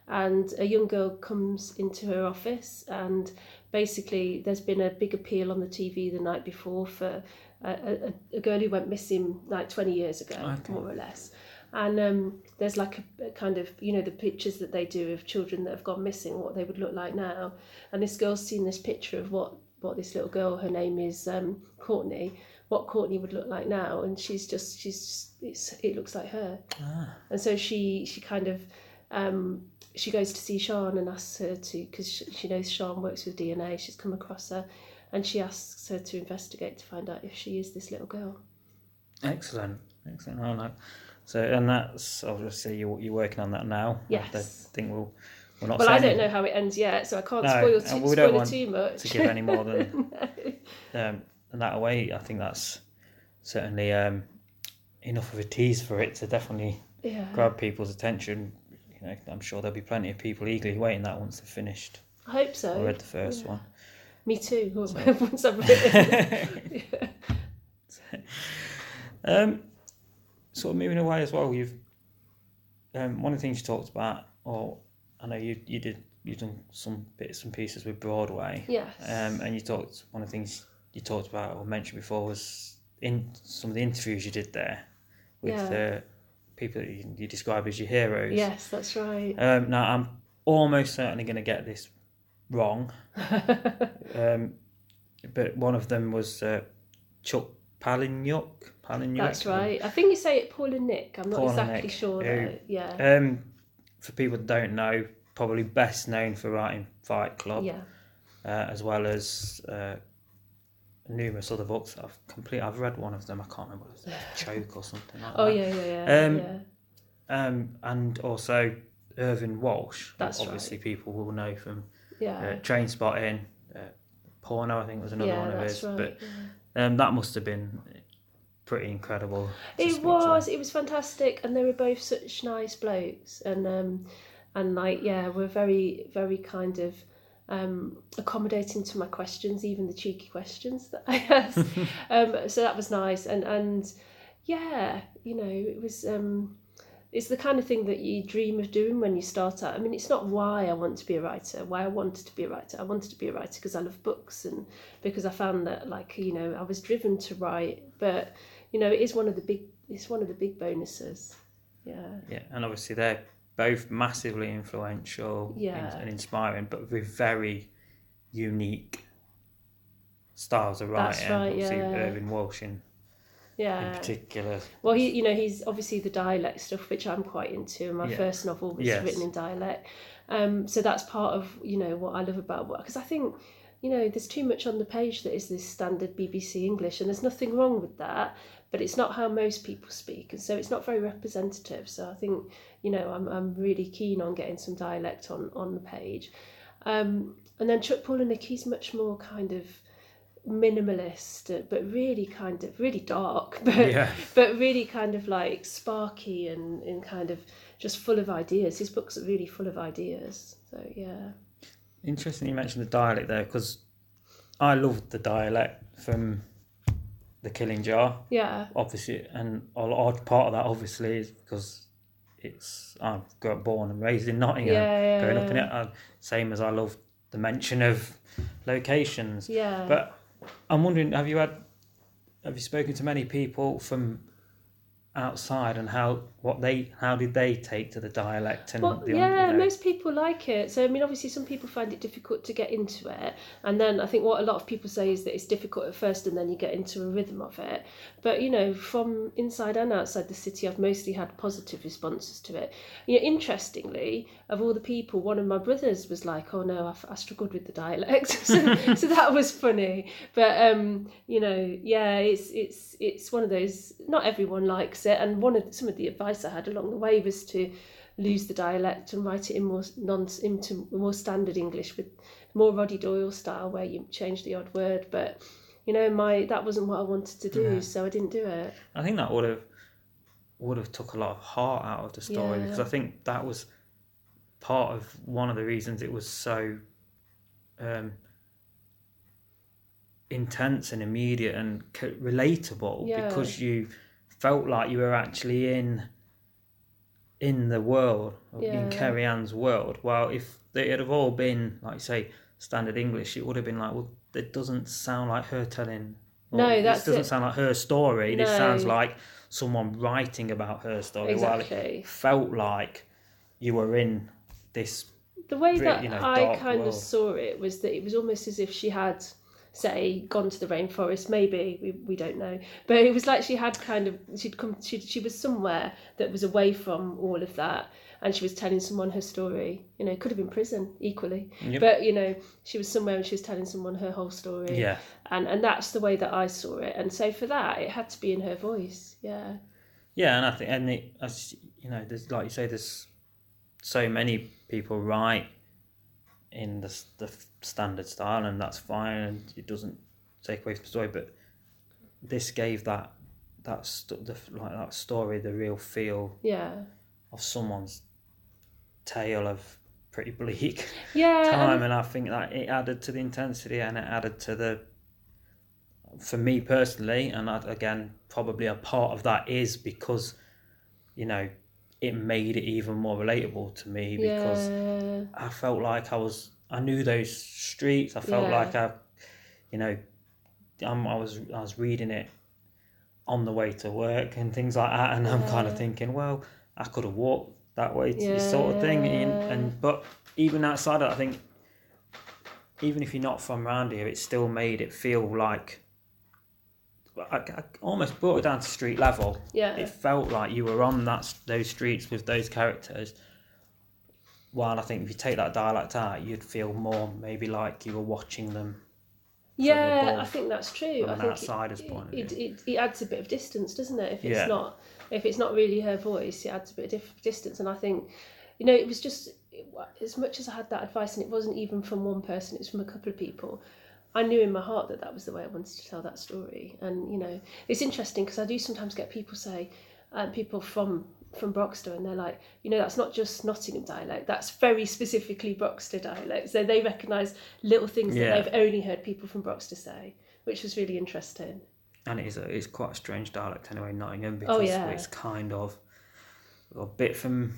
And a young girl comes into her office, and basically there's been a big appeal on the T V the night before for a, a, a girl who went missing like twenty years ago, okay. more or less. And um, there's like a, a kind of, you know, the pictures that they do of children that have gone missing, what they would look like now. And this girl's seen this picture of what, what this little girl, her name is um, Courtney, what Courtney would look like now. And she's just, she's just, it's, it looks like her. Ah. And so she, she kind of... Um, she goes to see Sian and asks her to, because she knows Sian works with D N A, she's come across her, and she asks her to investigate to find out if she is this little girl. Excellent, excellent. I like. So, and that's obviously you're, you're working on that now. Yes. I don't think we'll, we're not well, I don't anything. know how it ends yet, so I can't no, spoil, too, we don't spoil want too much. To give any more than no. um, that away. I think that's certainly um, enough of a tease for it to definitely yeah. grab people's attention. I'm sure there'll be plenty of people eagerly waiting that once they've finished. I hope so. I read the first yeah. one. Me too. So. Once I've read it. yeah. so, um, sort of moving away as well. You've um, one of the things you talked about, or I know you you did you've done some bits and pieces with Broadway. Yes. Um, and you talked one of the things you talked about or mentioned before was in some of the interviews you did there with. Yeah. Uh, people that you, you describe as your heroes. Yes, that's right. Um, now, I'm almost certainly going to get this wrong. um, but one of them was uh, Chuck Palahniuk. Palahniuk. That's right. I think you say it Palahniuk. I'm not Palahniuk, exactly sure. Who, though. Yeah. Um, for people that don't know, probably best known for writing Fight Club. Yeah. Uh, as well as... Uh, numerous other books. I've complete. I've read one of them. I can't remember. It was Choke or something like oh, that. Oh yeah, yeah, yeah. Um, yeah. um, and also Irvin Walsh. That's obviously right. People will know from yeah. uh, Trainspotting, uh, Porno. I think was another yeah, one of that's his. Right. But yeah. um, that must have been pretty incredible. It was. It was fantastic, and they were both such nice blokes, and um, and like yeah, we're very, very kind of. Um, accommodating to my questions, even the cheeky questions that I asked. um, so that was nice, and and yeah, you know, it was. Um, it's the kind of thing that you dream of doing when you start out. I mean, it's not why I want to be a writer. Why I wanted to be a writer, I wanted to be a writer because I love books and because I found that, like, you know, I was driven to write. But you know, it is one of the big. It's one of the big bonuses. Yeah. Yeah, and obviously they're both massively influential yeah. and inspiring, but with very unique styles of writing. That's right, obviously yeah. Irvin Walsh in, yeah. in particular. Well, he, you know, he's obviously the dialect stuff, which I'm quite into. My yeah. first novel was yes. written in dialect. Um, so that's part of, you know, what I love about what... Because I think, you know, there's too much on the page that is this standard B B C English, and there's nothing wrong with that. But it's not how most people speak, and so it's not very representative. So I think, you know, I'm I'm really keen on getting some dialect on, on the page. Um, and then Chuck Palahniuk, he's much more kind of minimalist, but really kind of, really dark, but, yeah. but really kind of like sparky and, and kind of just full of ideas. His books are really full of ideas. So, yeah. Interesting you mentioned the dialect there, because I loved the dialect from... The Killing Jar. Yeah. Obviously, and a large part of that obviously is because it's I got born and raised in Nottingham. Yeah, yeah, growing yeah. up in it, I, same as I love the mention of locations. Yeah. But I'm wondering, have you had, have you spoken to many people from outside, and how what they how did they take to the dialect and well, the, yeah you know. Most people like it. So I mean, obviously some people find it difficult to get into it, and then I think what a lot of people say is that it's difficult at first and then you get into a rhythm of it. But you know, from inside and outside the city, I've mostly had positive responses to it. You know, interestingly, of all the people, one of my brothers was like, oh no, I, I struggled with the dialect. so, so that was funny. But um you know, yeah, it's it's it's one of those, not everyone likes it, and one of some of the advice I had along the way was to lose the dialect and write it in more non into more standard English, with more Roddy Doyle style, where you change the odd word. But you know, my that wasn't what I wanted to do, yeah. so I didn't do it. I think that would have would have took a lot of heart out of the story, yeah. because I think that was part of one of the reasons it was so um, intense and immediate and relatable, yeah. because you felt like you were actually in in the world, yeah. in Kerry Ann's world. Well, if they had have all been, like you say, standard English, it would have been like, well, it doesn't sound like her telling. Well, no, that's This doesn't it. sound like her story. No. This sounds like someone writing about her story. Exactly. While it felt like you were in this The way that you know, I kind world. of saw it was that it was almost as if she had... say, gone to the rainforest, maybe, we we don't know. But it was like she had kind of, she'd come, she she was somewhere that was away from all of that, and she was telling someone her story. You know, it could have been prison, equally. Yep. But, you know, she was somewhere and she was telling someone her whole story. Yeah. And, and that's the way that I saw it. And so for that, it had to be in her voice, yeah. Yeah, and I think, and it, as, you know, there's, like you say, there's so many people write in the the standard style, and that's fine, and it doesn't take away from the story. But this gave that that st- the, like that story the real feel, yeah, of someone's tale of pretty bleak yeah, time, and, and I think that it added to the intensity, and it added to the, for me personally, and I'd, again, probably a part of that is because, you know, it made it even more relatable to me, because yeah. I felt like I was, I knew those streets. I felt yeah. like I, you know, I'm, I was, I was reading it on the way to work and things like that. And yeah. I'm kind of thinking, well, I could have walked that way, to yeah. this sort of thing. And, and, but even outside of it, I think, even if you're not from around here, it still made it feel like, I, I almost brought it down to street level. Yeah. It felt like you were on that those streets with those characters. While I think if you take that dialect out, you'd feel more maybe like you were watching them. Yeah, I think that's true. From I an think outsider's it, point of view. It, it, it adds a bit of distance, doesn't it? If it's yeah. not, if it's not really her voice, it adds a bit of distance. And I think, you know, it was just, it, as much as I had that advice, and it wasn't even from one person, it was from a couple of people, I knew in my heart that that was the way I wanted to tell that story. And, you know, it's interesting because I do sometimes get people say, um, people from from Broxtowe, and they're like, you know, that's not just Nottingham dialect, that's very specifically Broxtowe dialect. So they recognise little things yeah. that they've only heard people from Broxtowe say, which was really interesting. And it is a, it's quite a strange dialect anyway, Nottingham, because oh, yeah. it's kind of a bit from...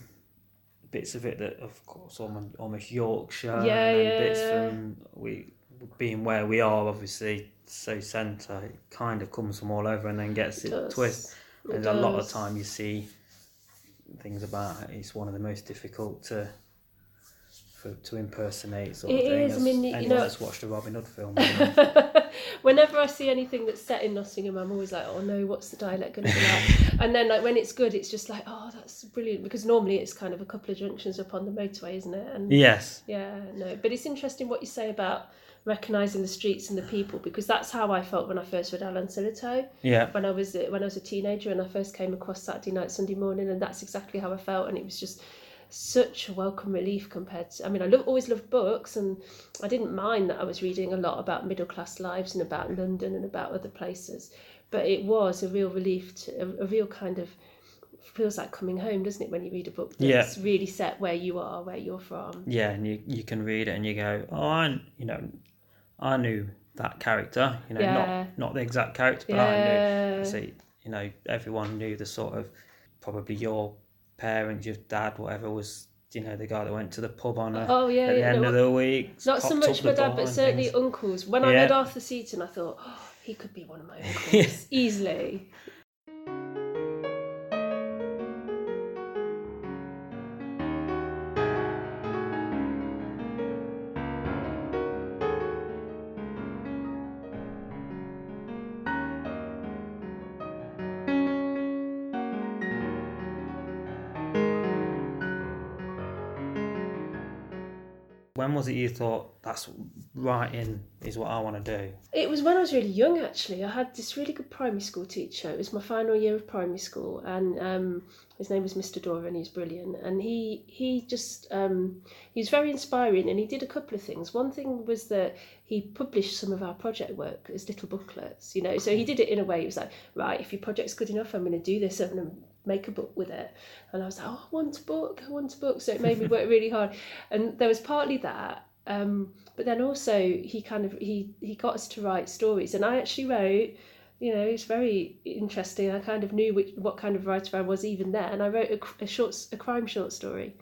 bits of it that, of course, almost Yorkshire, yeah, and yeah, bits yeah. from... we. being where we are, obviously, so centre, it kind of comes from all over and then gets it, it twist. And it a lot of time you see things about it. It's one of the most difficult to for, to impersonate. Sort it of thing. Is. As I mean, anyone you know, that's watched a Robin Hood film. Whenever I see anything that's set in Nottingham, I'm always like, oh no, what's the dialect going to be like? And then, like, when it's good, it's just like, oh, that's brilliant, because normally it's kind of a couple of junctions up on the motorway, isn't it? And yes. Yeah, no, but it's interesting what you say about recognising the streets and the people, because that's how I felt when I first read Alan Silito. Yeah. When I was when I was a teenager and I first came across Saturday Night, Sunday Morning, and that's exactly how I felt, and it was just such a welcome relief compared to, I mean, I lo- always loved books, and I didn't mind that I was reading a lot about middle class lives and about London and about other places, but it was a real relief, to, a, a real kind of, feels like coming home, doesn't it, when you read a book that's yeah. really set where you are, where you're from. Yeah, and you, you can read it and you go, oh, I, you know, I knew that character, you know, yeah. not not the exact character, but yeah. I knew. I see, you know, everyone knew the sort of, probably your parents, your dad, whatever, was, you know, the guy that went to the pub on a, oh, yeah, at the yeah, end no, of the week. Not so much my dad, but certainly things. uncles. When yeah. I read Arthur Seaton, I thought, oh, he could be one of my uncles, yeah. easily. When was it you thought, that's writing is what I want to do? It was when I was really young, actually. I had this really good primary school teacher. It was my final year of primary school, and um, his name was Mister Dora, and he was brilliant. And he he just, um, he was very inspiring, and he did a couple of things. One thing was that he published some of our project work as little booklets, you know. So he did it in a way, it was like, right, if your project's good enough, I'm going to do this, I'm going to make a book with it. And I was like, oh, I want a book, I want a book. So it made me work really hard. And there was partly that, um, but then also he kind of, he, he got us to write stories. And I actually wrote, you know, it's very interesting. I kind of knew which, what kind of writer I was even there. And I wrote a, a short, a crime short story,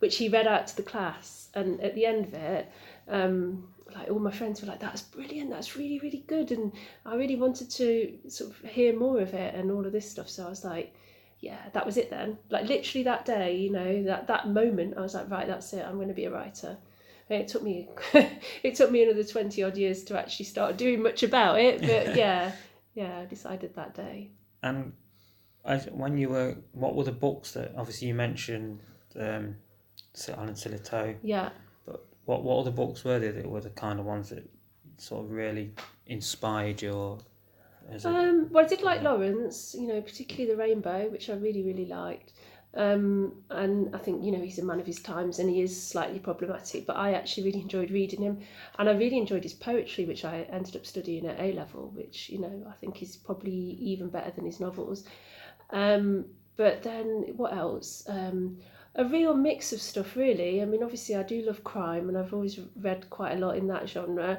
which he read out to the class. And at the end of it, um, like all my friends were like, that's brilliant, that's really, really good. And I really wanted to sort of hear more of it and all of this stuff. So I was like, yeah, that was it then. Like literally that day, you know, that, that moment, I was like, right, that's it, I'm going to be a writer. And it took me, it took me another twenty odd years to actually start doing much about it. But yeah, yeah, I decided that day. And as, when you were, what were the books that, obviously you mentioned um, Sit On and Silito. Yeah. But what, what other books were there that were the kind of ones that sort of really inspired your... It, um, well, I did like yeah. Lawrence, you know, particularly The Rainbow, which I really, really liked. Um, and I think, you know, he's a man of his times and he is slightly problematic, but I actually really enjoyed reading him. And I really enjoyed his poetry, which I ended up studying at A-level, which, you know, I think is probably even better than his novels. Um, but then what else? Um, a real mix of stuff, really. I mean, obviously, I do love crime and I've always read quite a lot in that genre.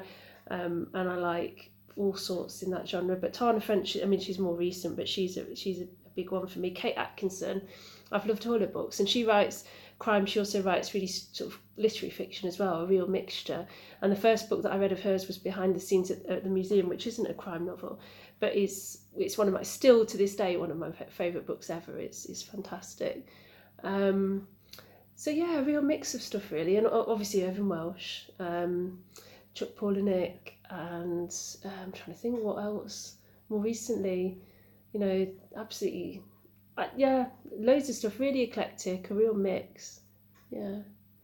Um, and I like... all sorts in that genre, but Tana French, I mean, she's more recent, but she's a she's a big one for me. Kate Atkinson, I've loved all her books, and she writes crime, she also writes really sort of literary fiction as well, a real mixture. And the first book that I read of hers was Behind the Scenes at, at the Museum, which isn't a crime novel, but is it's one of my, still to this day, one of my favourite books ever. It's, it's fantastic. Um, so yeah, a real mix of stuff really, and obviously Irvine Welsh, um, Chuck Palahniuk, and uh, I'm trying to think what else more recently, you know, absolutely, uh, yeah, loads of stuff, really eclectic, a real mix, yeah.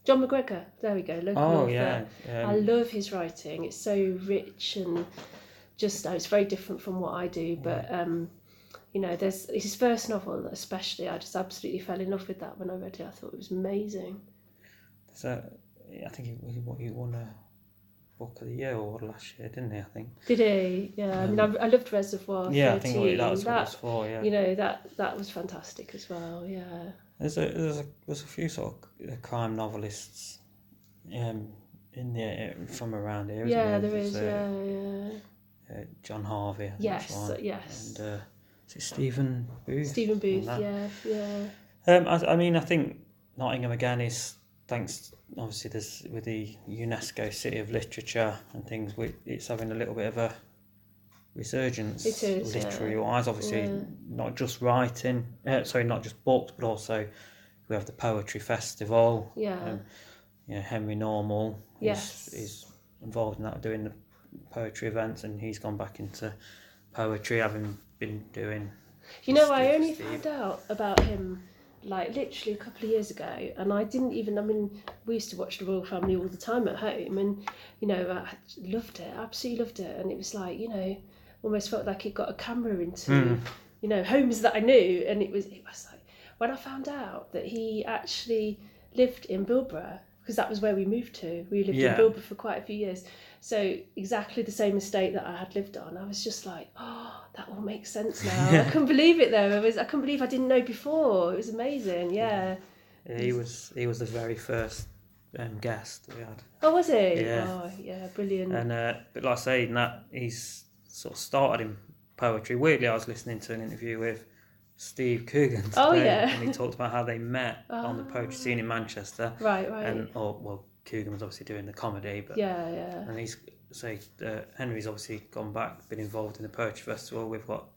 John McGregor, there we go, local oh, author. Yeah, um... I love his writing, it's so rich and just, uh, it's very different from what I do, but, yeah. um, you know, there's his first novel especially, I just absolutely fell in love with that when I read it, I thought it was amazing. So, I think it was what you want to... book of the year or last year, didn't he? I think did he? Yeah, um, I mean, I, I loved Reservoir. Yeah, I think that was what that, it was for. Yeah, you know that that was fantastic as well. Yeah, there's a there's a there's a few sort of crime novelists, um, in there from around here. Isn't yeah, there, there is. Uh, yeah, yeah. Uh, John Harvey. I think yes, yes. And uh, is it Stephen Booth? Stephen Booth. Yeah, yeah. Um, I I mean I think Nottingham again is thanks. Obviously, there's with the UNESCO City of Literature and things, it's having a little bit of a resurgence literary-wise. Yeah. Obviously, yeah. not just writing, uh, sorry, not just books, but also we have the Poetry Festival. Yeah. Um, you know, Henry Normal yes. is, is involved in that, doing the poetry events, and he's gone back into poetry, having been doing... You know, I only found out about him... like literally a couple of years ago, and I didn't even, I mean, we used to watch The Royal Family all the time at home, and, you know, I loved it, absolutely loved it, and it was like, you know, almost felt like it got a camera into, mm. you know, homes that I knew, and it was, it was like, when I found out that he actually lived in Bilborough, because that was where we moved to, we lived yeah. in Bilborough for quite a few years, so exactly the same estate that I had lived on, I was just like, oh, that all makes sense now. Yeah. I couldn't believe it though. I was, I couldn't believe I didn't know before. It was amazing. Yeah. yeah. He was he was the very first um, guest we had. Oh, was he? Yeah, oh, yeah, brilliant. And uh, but like I say, that he's sort of started in poetry. Weirdly, I was listening to an interview with Steve Coogan today, oh, yeah. and he talked about how they met oh. on the poetry scene in Manchester. Right, right. And or well, Coogan was obviously doing the comedy, but yeah, yeah. And he's so uh, Henry's obviously gone back, been involved in the poetry festival. We've got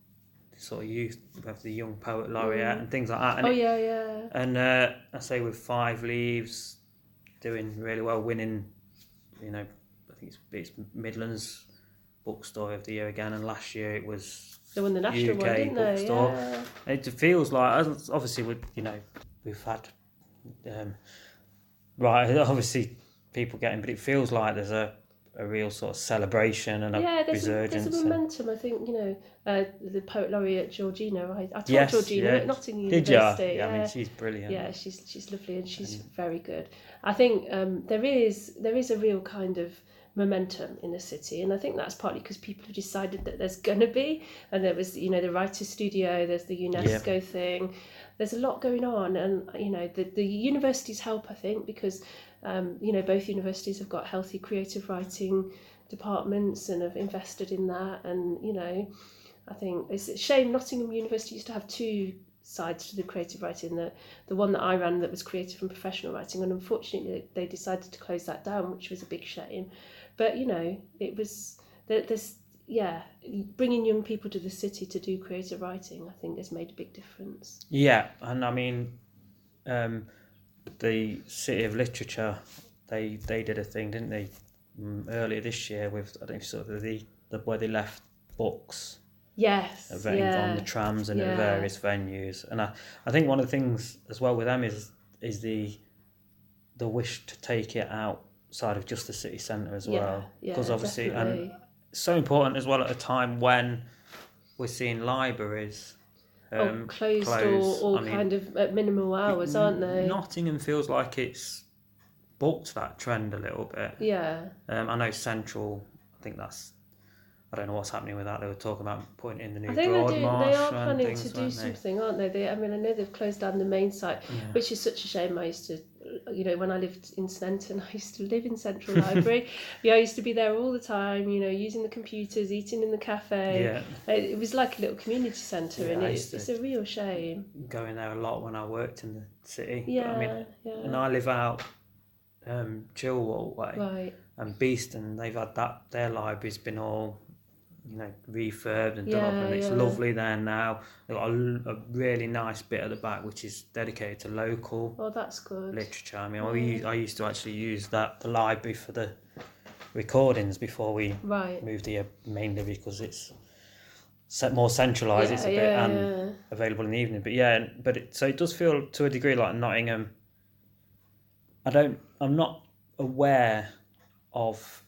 sort of youth, we have the young poet laureate mm. and things like that. And oh it, yeah, yeah. And uh, I say with Five Leaves, doing really well, winning. You know, I think it's, it's Midlands Bookstore of the year again, and last year it was they won the national U K one, didn't they? Bookstore. Yeah. It feels like obviously we you know we've had um, right obviously people getting, but it feels like there's a. a real sort of celebration and a yeah, there's resurgence. A, there's a momentum, I think, you know, uh, the poet laureate Georgina, right? I taught yes, Georgina yeah. at Nottingham University. Did you? Yeah, yeah, I mean, she's brilliant. Yeah, she's she's lovely and she's and... very good. I think um, there is there is a real kind of momentum in the city, and I think that's partly because people have decided that there's going to be, and there was, you know, the Writers' Studio, there's the UNESCO yeah. thing, there's a lot going on, and, you know, the, the universities help, I think, because... Um, you know, both universities have got healthy creative writing departments and have invested in that. And, you know, I think it's a shame Nottingham University used to have two sides to the creative writing, the, the one that I ran that was creative and professional writing. And unfortunately, they decided to close that down, which was a big shame. But, you know, it was this, yeah, bringing young people to the city to do creative writing, I think has made a big difference. Yeah. And I mean, um, the City of Literature, they they did a thing, didn't they, earlier this year with I don't know sort of the, the where they left books. Yes. Yeah. On the trams and yeah. at various venues, and I, I think one of the things as well with them is is the the wish to take it outside of just the city centre as well, because yeah, yeah, obviously definitely. And it's so important as well at a time when we're seeing libraries. Um, or closed, closed or all I mean, kind of at minimal hours, aren't they? Nottingham feels like it's bucked that trend a little bit. Yeah. Um, I know Central, I think that's, I don't know what's happening with that. They were talking about putting in the new Broadmarsh. I think Broadmarsh they're doing, they are planning things, to do something, aren't they? they? I mean, I know they've closed down the main site, yeah. which is such a shame. I used to, you know, when I lived in Stenton, I used to live in Central Library. Yeah, I used to be there all the time, you know, using the computers, eating in the cafe. Yeah. It, it was like a little community centre, yeah, and it's, it's a real shame. Going there a lot when I worked in the city. Yeah, but, I mean, yeah. And I live out um, Chilwell way. Right. And Beeston, they've had that, their library's been all, you know, refurbed and done yeah, up, and it's yeah. lovely there now. They've got a, a really nice bit at the back which is dedicated to local oh, that's good. literature. I mean, yeah. I used to actually use that, the library, for the recordings before we right. moved here, mainly because it's more centralised, yeah, it's a yeah, bit, and yeah. available in the evening. But yeah, but it, so it does feel to a degree like Nottingham. I don't, I'm not aware of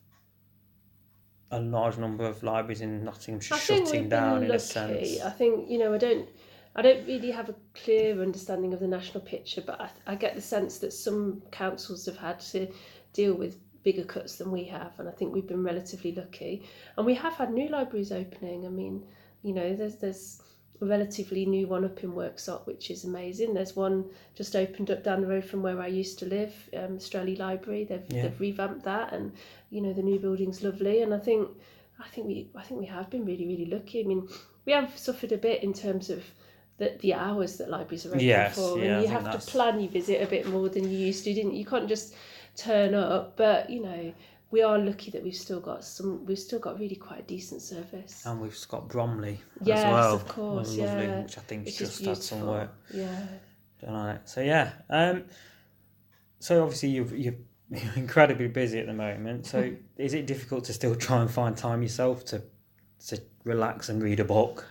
a large number of libraries in Nottingham shutting down in a sense. I think, you know, I don't I don't really have a clear understanding of the national picture, but I, I get the sense that some councils have had to deal with bigger cuts than we have, and I think we've been relatively lucky. And we have had new libraries opening. I mean, you know, there's there's a relatively new one up in Worksop, which is amazing. There's one just opened up down the road from where I used to live, um, Strelly Library. They've yeah. they've revamped that, and you know the new building's lovely. And I think I think we I think we have been really really lucky. I mean, we have suffered a bit in terms of the the hours that libraries are open yes, for, yeah, and you have that's... to plan your visit a bit more than you used to, didn't you? You can't just turn up, but you know. We are lucky that we've still got some. We've still got really quite a decent service, and we've got Bromley yes, as well. Yes, of course, lovely, yeah. Which I think it's just had some work yeah. done on it. So yeah, um, so obviously you've, you're incredibly busy at the moment. So is it difficult to still try and find time yourself to to relax and read a book?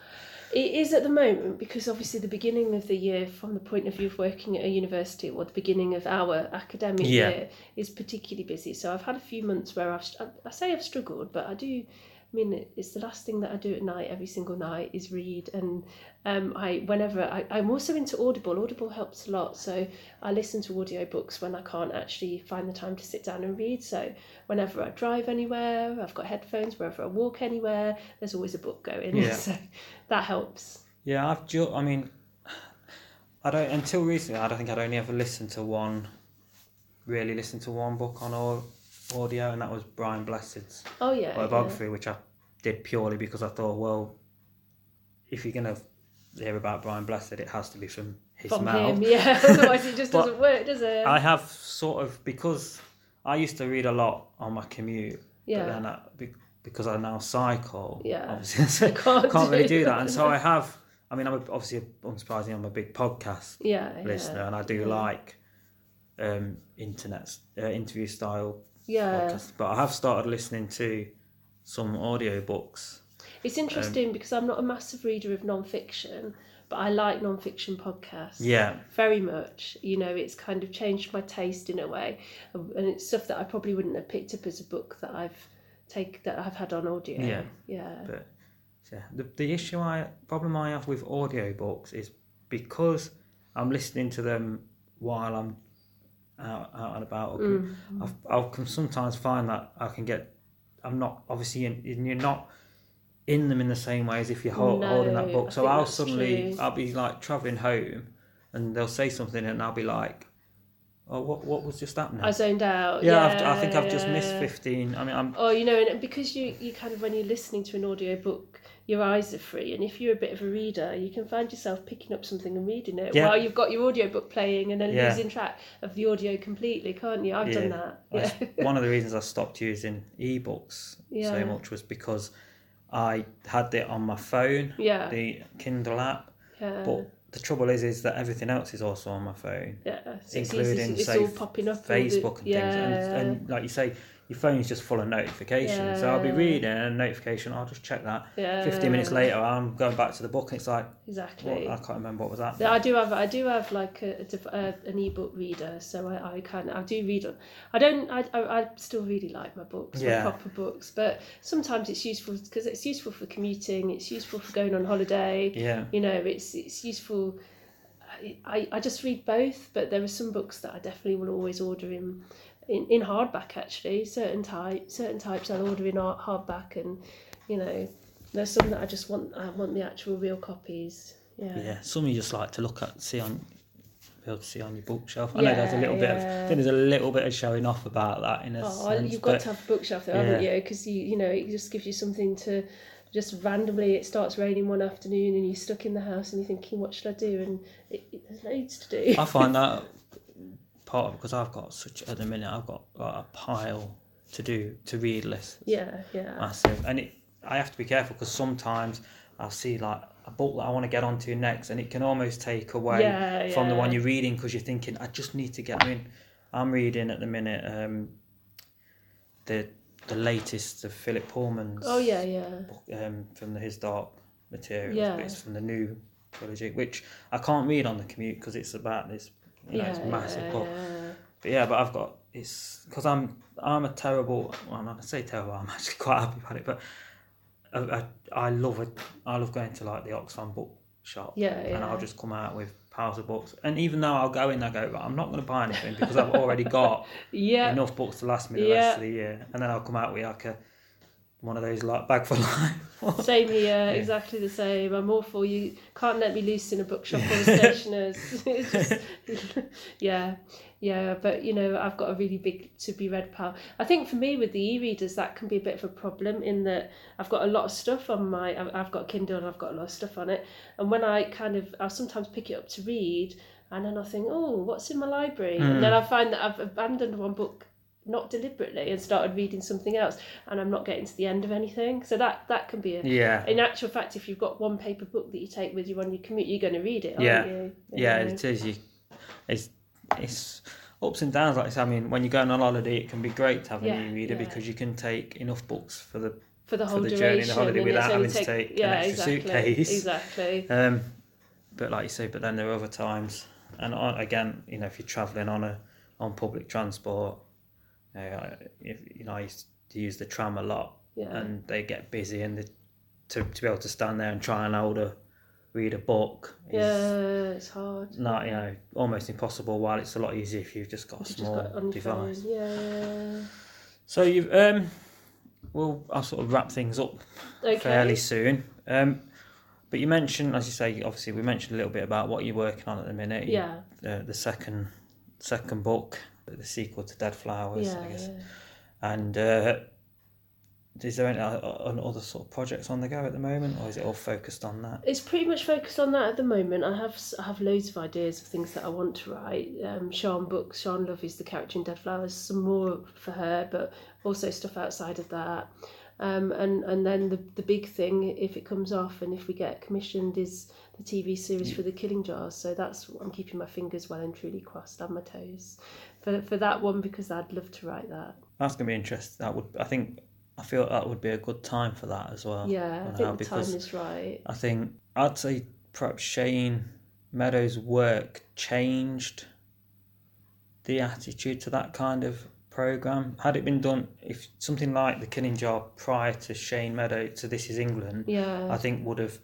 It is at the moment, because obviously the beginning of the year from the point of view of working at a university, or the beginning of our academic yeah. year, is particularly busy. So I've had a few months where I've, I say I've struggled, but I do, I mean, it's the last thing that I do at night, every single night, is read. And um, I, whenever, I, I'm also into Audible. Audible helps a lot. So I listen to audiobooks when I can't actually find the time to sit down and read. So whenever I drive anywhere, I've got headphones, wherever I walk anywhere, there's always a book going. Yeah. So that helps. Yeah, I've just, I mean, I don't, until recently, I don't think I'd only ever listened to one really listened to one book on all audio, and that was Brian Blessed's oh, yeah, autobiography, yeah. which I did purely because I thought, well, if you're going to hear about Brian Blessed, it has to be from his from mouth. Him, yeah, otherwise it just doesn't work, does it? I have sort of, because I used to read a lot on my commute, yeah. but then I, because I now cycle, yeah. obviously I can't, can't really do that. And so I have, I mean, I'm obviously, unsurprisingly, I'm a big podcast yeah, listener, yeah. and I do yeah. like um, internet, uh, interview style yeah. podcasts. But I have started listening to some audiobooks. It's interesting um, because I'm not a massive reader of non-fiction, but I like non-fiction podcasts yeah. very much. You know, it's kind of changed my taste in a way. And it's stuff that I probably wouldn't have picked up as a book that I've take that I've had on audio. Yeah. Yeah. But yeah. The the issue I problem I have with audiobooks is because I'm listening to them while I'm out, out and about. Mm. I've, I'll can sometimes find that I can get I'm not obviously in, in, you're not in them in the same way as if you're hold, no, holding that book. So I'll suddenly true. I'll be like travelling home and they'll say something and I'll be like, oh, what what was just happening? I zoned out. Yeah, yeah I've, I think I've just missed fifteen. I mean, I'm. Oh, you know, and because you, you kind of, when you're listening to an audiobook, your eyes are free. And if you're a bit of a reader, you can find yourself picking up something and reading it yeah. while you've got your audiobook playing and then yeah. losing track of the audio completely, can't you? I've yeah. done that. Well, yeah. One of the reasons I stopped using ebooks yeah. so much was because I had it on my phone, yeah. the Kindle app, yeah. but. The trouble is, is that everything else is also on my phone, yeah. so including it's, it's, say, all popping up Facebook and yeah. things. And, and like you say, your phone is just full of notifications. Yeah. So I'll be reading a notification. I'll just check that. Yeah. Fifteen minutes later, I'm going back to the book. And it's like exactly. What, I can't remember what was that. Yeah, I do have. I do have like a, a an ebook reader, so I, I can. I do read on. I don't. I, I I still really like my books, yeah. my proper books. But sometimes it's useful because it's useful for commuting. It's useful for going on holiday. Yeah. You know, it's it's useful. I, I just read both, but there are some books that I definitely will always order in in, in hardback. Actually, certain type certain types I'll order in hardback, and you know, there's some that I just want I want the actual real copies. Yeah. Yeah. Some you just like to look at, see on, be able to see on your bookshelf. I yeah, know there's a little yeah. bit of I think there's a little bit of showing off about that in a oh, sense. You've got but, to have a bookshelf there, yeah. haven't you? Because you you know it just gives you something to. Just randomly it starts raining one afternoon and you're stuck in the house and you're thinking, what should I do? And it, it, there's loads to do. I find that part of because I've got such, at the minute, I've got like, a pile to do, to read lists. Yeah, yeah. Massive. And it, I have to be careful because sometimes I'll see like a book that I want to get onto next and it can almost take away yeah, from yeah. the one you're reading because you're thinking, I just need to get I mean, I'm reading at the minute um, the... the latest of Philip Pullman's oh yeah yeah book, um, from the His Dark Materials yeah. but it's from the new trilogy which I can't read on the commute because it's about this you know yeah, it's massive yeah, book yeah. but yeah but I've got it's because I'm I'm a terrible well I'm not gonna say terrible I'm actually quite happy about it but I, I, I love it I love going to like the Oxfam book shop yeah, and yeah. I'll just come out with piles of books and even though I'll go in I go I'm not going to buy anything because I've already got yeah. enough books to last me the yeah. rest of the year and then I'll come out with like a one of those like bag for life same here yeah. exactly the same I'm awful you can't let me loose in a bookshop or a stationer's it's just yeah yeah but you know I've got a really big to be read pile I think for me with the e-readers that can be a bit of a problem in that I've got a lot of stuff on my I've got Kindle and I've got a lot of stuff on it and when I kind of I sometimes pick it up to read and then I think oh what's in my library mm. and then I find that I've abandoned one book not deliberately and started reading something else and I'm not getting to the end of anything so that that can be a yeah in actual fact if you've got one paper book that you take with you on your commute you're going to read it aren't yeah you? You yeah know? It is you it's it's ups and downs like this. I mean when you're going on holiday it can be great to have yeah, an e-reader yeah. because you can take enough books for the for the whole for the duration journey and the holiday and without having take, to take yeah, an extra exactly, suitcase exactly um but like you say but then there are other times and on, again you know if you're traveling on a on public transport Uh, if, you know, I used to use the tram a lot yeah. and they get busy and the, to, to be able to stand there and try and hold a, read a book is yeah, it's hard. Not, you know, almost impossible while it's a lot easier if you've just got a small got device. Yeah. So you've, um, well, I'll sort of wrap things up okay. fairly soon. Um, but you mentioned, as you say, obviously we mentioned a little bit about what you're working on at the minute. Yeah. You, uh, the second second book. the sequel to Dead Flowers, yeah, I guess. Yeah. And uh, is there any other sort of projects on the go at the moment, or is it all focused on that? It's pretty much focused on that at the moment. I have I have loads of ideas of things that I want to write. Um, Sian books, Sian Lovey's the character in Dead Flowers, some more for her, but also stuff outside of that. Um, and, and then the, the big thing, if it comes off and if we get commissioned, is the T V series for The Killing Jar. So that's, I'm keeping my fingers well and truly crossed and my toes for for that one, because I'd love to write that. That's going to be interesting. That would, I think, I feel that would be a good time for that as well. Yeah, I think how, the time is right. I think, I'd say perhaps Shane Meadows' work changed the attitude to that kind of programme. Had it been done, if something like The Killing Jar prior to Shane Meadows to This Is England, yeah, I think would have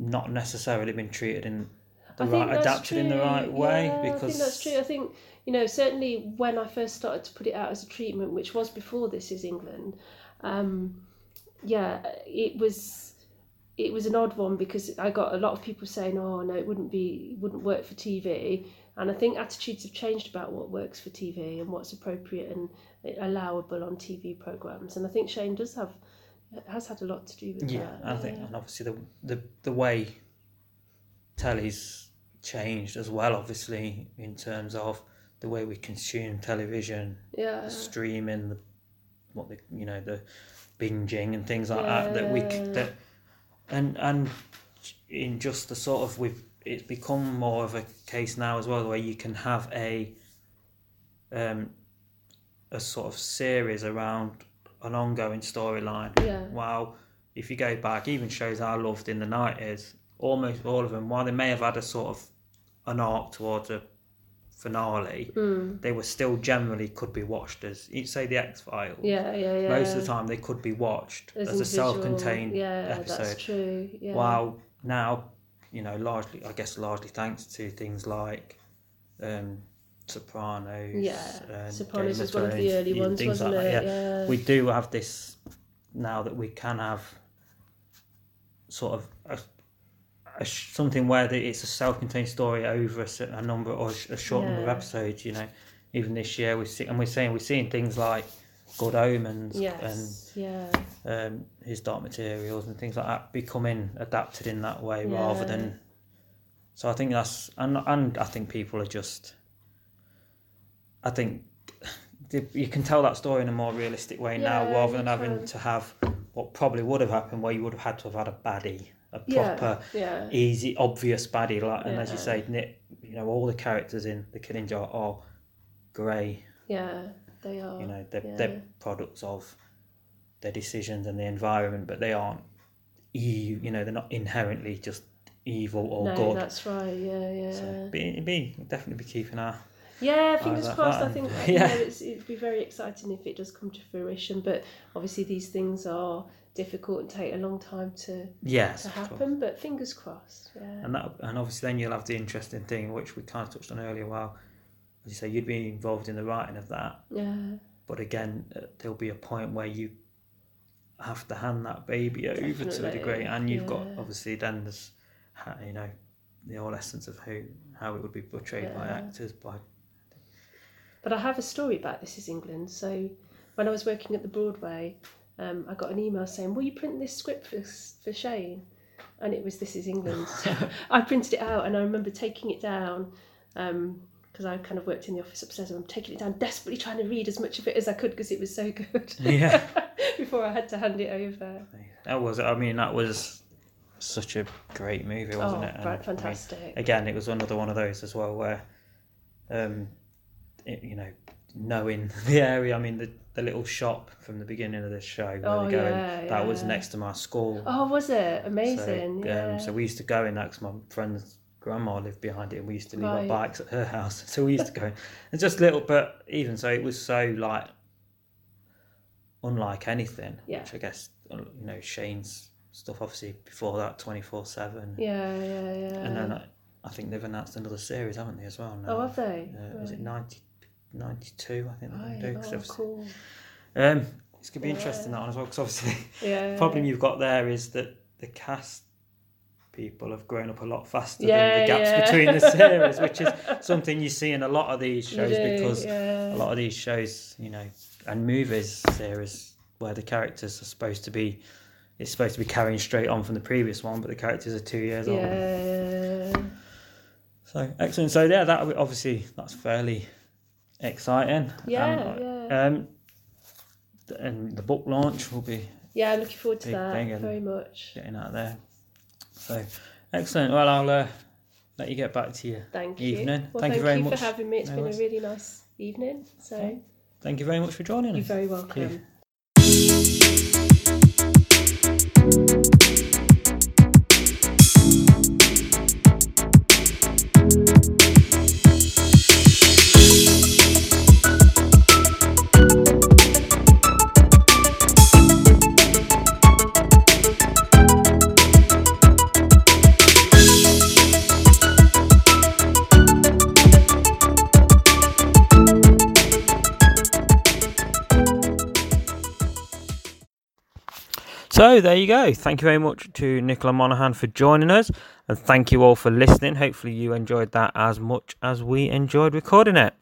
not necessarily been treated in the right, adapted true. in the right way. Yeah, because I think that's true. I think, you know, certainly when I first started to put it out as a treatment, which was before This Is England, um, yeah, it was it was an odd one, because I got a lot of people saying, "Oh no, it wouldn't be, it wouldn't work for T V." And I think attitudes have changed about what works for T V and what's appropriate and allowable on T V programmes. And I think Shane does have, has had a lot to do with yeah, that. Yeah, I think, and obviously the, the the way telly's changed as well, obviously, in terms of the way we consume television, yeah, the streaming, the, what the you know the binging and things like yeah. that that we that, and and in just the sort of we've. It's become more of a case now as well, where you can have a um, a sort of series around an ongoing storyline. Yeah. While if you go back, even shows I loved in the nineties, almost all of them, while they may have had a sort of an arc towards a finale, mm. they were still generally could be watched as, say the X-Files. Yeah, yeah, yeah. Most of the time they could be watched as, as a self-contained yeah, episode. That's true. Yeah. While now, you know, largely, I guess, largely thanks to things like um, Sopranos. Yeah, and Sopranos was one of the early ones, wasn't like it? Yeah. yeah, we do have this now that we can have sort of a, a, something where it's a self-contained story over a, a number or a short yeah. number of episodes. You know, even this year we see, and we're saying we're seeing things like Good Omens yes, and yeah. um, His Dark Materials and things like that becoming adapted in that way yeah. rather than. So I think that's and and I think people are just. I think you can tell that story in a more realistic way yeah, now, rather than having to have what probably would have happened, where you would have had to have had a baddie, a proper, yeah, yeah. easy, obvious baddie. Like and yeah. as you say, Nick, you know, all the characters in The Killing Jar are grey. Yeah. They are, you know, they're, yeah. they're products of their decisions and the environment, but they aren't, e- you know, they're not inherently just evil or no, good. No, that's right, yeah, yeah. So be, be, definitely be keeping our... Yeah, fingers crossed, I think yeah. you know, it's, it'd be very exciting if it does come to fruition, but obviously these things are difficult and take a long time to, yes, to happen, but fingers crossed, yeah. And, that, and obviously then you'll have the interesting thing, which we kind of touched on earlier, well, you say you'd be involved in the writing of that, yeah, but again there'll be a point where you have to hand that baby Definitely. over to a degree, and you've yeah. got obviously then there's, you know, the whole essence of who how it would be portrayed yeah. by actors by but I have a story about This Is England. So when I was working at the Broadway, um, I got an email saying, will you print this script for, for Shane? And it was This Is England. So I printed it out, and I remember taking it down, um because I kind of worked in the office upstairs, and I'm taking it down, desperately trying to read as much of it as I could, because it was so good. Yeah. Before I had to hand it over. That was, I mean, that was such a great movie, wasn't oh, it? Oh, fantastic. I mean, again, it was another one of those as well where, um, it, you know, knowing the area, I mean, the, the little shop from the beginning of the show, where oh, they're going, yeah, that yeah. was next to my school. Oh, was it? Amazing. So, yeah. um, so we used to go in that because my friends... Grandma lived behind it, and we used to leave right. our bikes at her house, so we used to go. It's just little, but even so, it was so like unlike anything. Yeah. Which I guess, you know, Shane's stuff obviously before that twenty-four seven. Yeah, yeah, yeah. And then I, I think they've announced another series, haven't they, as well? Now. Oh, have they? Uh, right. Is it ninety, ninety-two? I think they're right. going to do. Oh, cool. Um, it's going to be yeah. interesting that one as well, because obviously, yeah. the problem you've got there is that the cast. people have grown up a lot faster yeah, than the gaps yeah. between the series, which is something you see in a lot of these shows do, because yeah. a lot of these shows, you know, and movies series where the characters are supposed to be, it's supposed to be carrying straight on from the previous one, but the characters are two years old. Yeah. So excellent. So yeah, that obviously that's fairly exciting. Yeah. Um, yeah. um and the book launch will be. Yeah, looking forward to that very much. Getting out there. So excellent. Well, I'll uh, let you get back to your thank you. evening. Well, thank, thank you very you much for having me. It's no been worries. a really nice evening. So okay. Thank you very much for joining us. You're very welcome. So there you go. Thank you very much to Nicola Monaghan for joining us, and thank you all for listening. Hopefully you enjoyed that as much as we enjoyed recording it.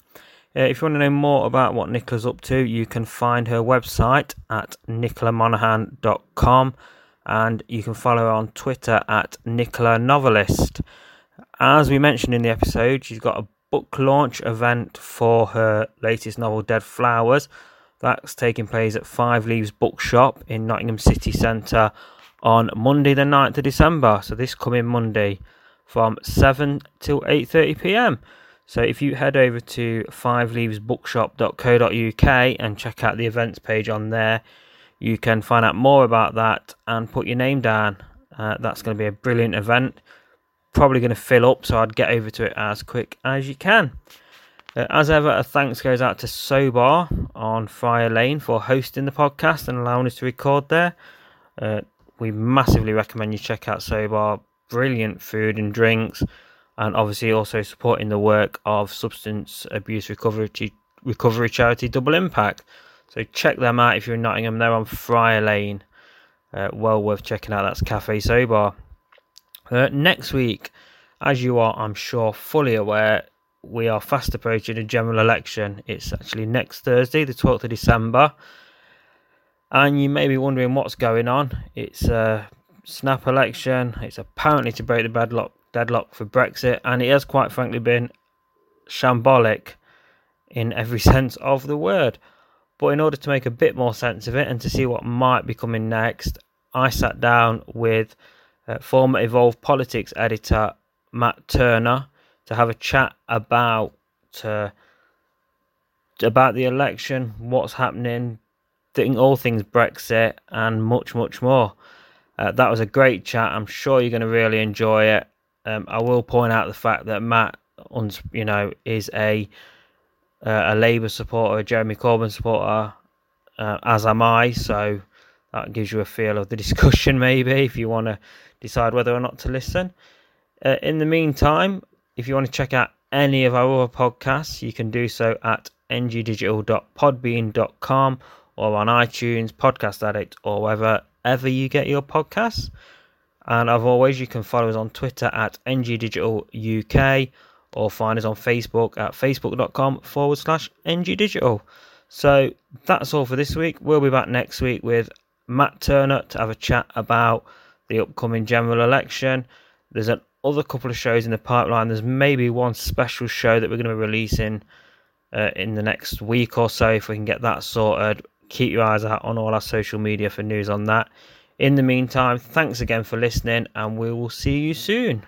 Uh, if you want to know more about what Nicola's up to, you can find her website at nicola monaghan dot com, and you can follow her on Twitter at Nicola Novelist. As we mentioned in the episode, she's got a book launch event for her latest novel, Dead Flowers. That's taking place at Five Leaves Bookshop in Nottingham City Centre on Monday the ninth of December. So this coming Monday from seven till eight thirty p m. So if you head over to five leaves bookshop dot co dot uk and check out the events page on there, you can find out more about that and put your name down. Uh, that's going to be a brilliant event. Probably going to fill up, so I'd get over to it as quick as you can. As ever, a thanks goes out to Sobar on Friar Lane for hosting the podcast and allowing us to record there. Uh, we massively recommend you check out Sobar. Brilliant food and drinks, and obviously also supporting the work of substance abuse recovery recovery charity Double Impact. So check them out if you're in Nottingham. They're on Friar Lane. Uh, well worth checking out. That's Cafe Sobar. Uh, next week, as you are, I'm sure, fully aware, we are fast approaching a general election. It's actually next Thursday, the twelfth of December. And you may be wondering what's going on. It's a snap election. It's apparently to break the deadlock, deadlock for Brexit. And it has quite frankly been shambolic in every sense of the word. But in order to make a bit more sense of it and to see what might be coming next, I sat down with uh, former Evolve Politics editor Matt Turner to have a chat about uh, about the election, what's happening, think all things Brexit, and much, much more. Uh, that was a great chat. I'm sure you're going to really enjoy it. Um, I will point out the fact that Matt, you know, is a uh, a Labour supporter, a Jeremy Corbyn supporter, uh, as am I. So that gives you a feel of the discussion, maybe, if you want to decide whether or not to listen. Uh, in the meantime, if you want to check out any of our other podcasts, you can do so at n g digital dot podbean dot com or on iTunes, Podcast Addict, or wherever ever you get your podcasts. And as always, you can follow us on Twitter at n g digital u k or find us on Facebook at facebook dot com forward slash n g digital. So that's all for this week. We'll be back next week with Matt Turner to have a chat about the upcoming general election. There's an other couple of shows in the pipeline. There's maybe one special show that we're going to be releasing uh, in the next week or so if we can get that sorted. Keep your eyes out on all our social media for news on that. In the meantime, thanks again for listening, and we will see you soon.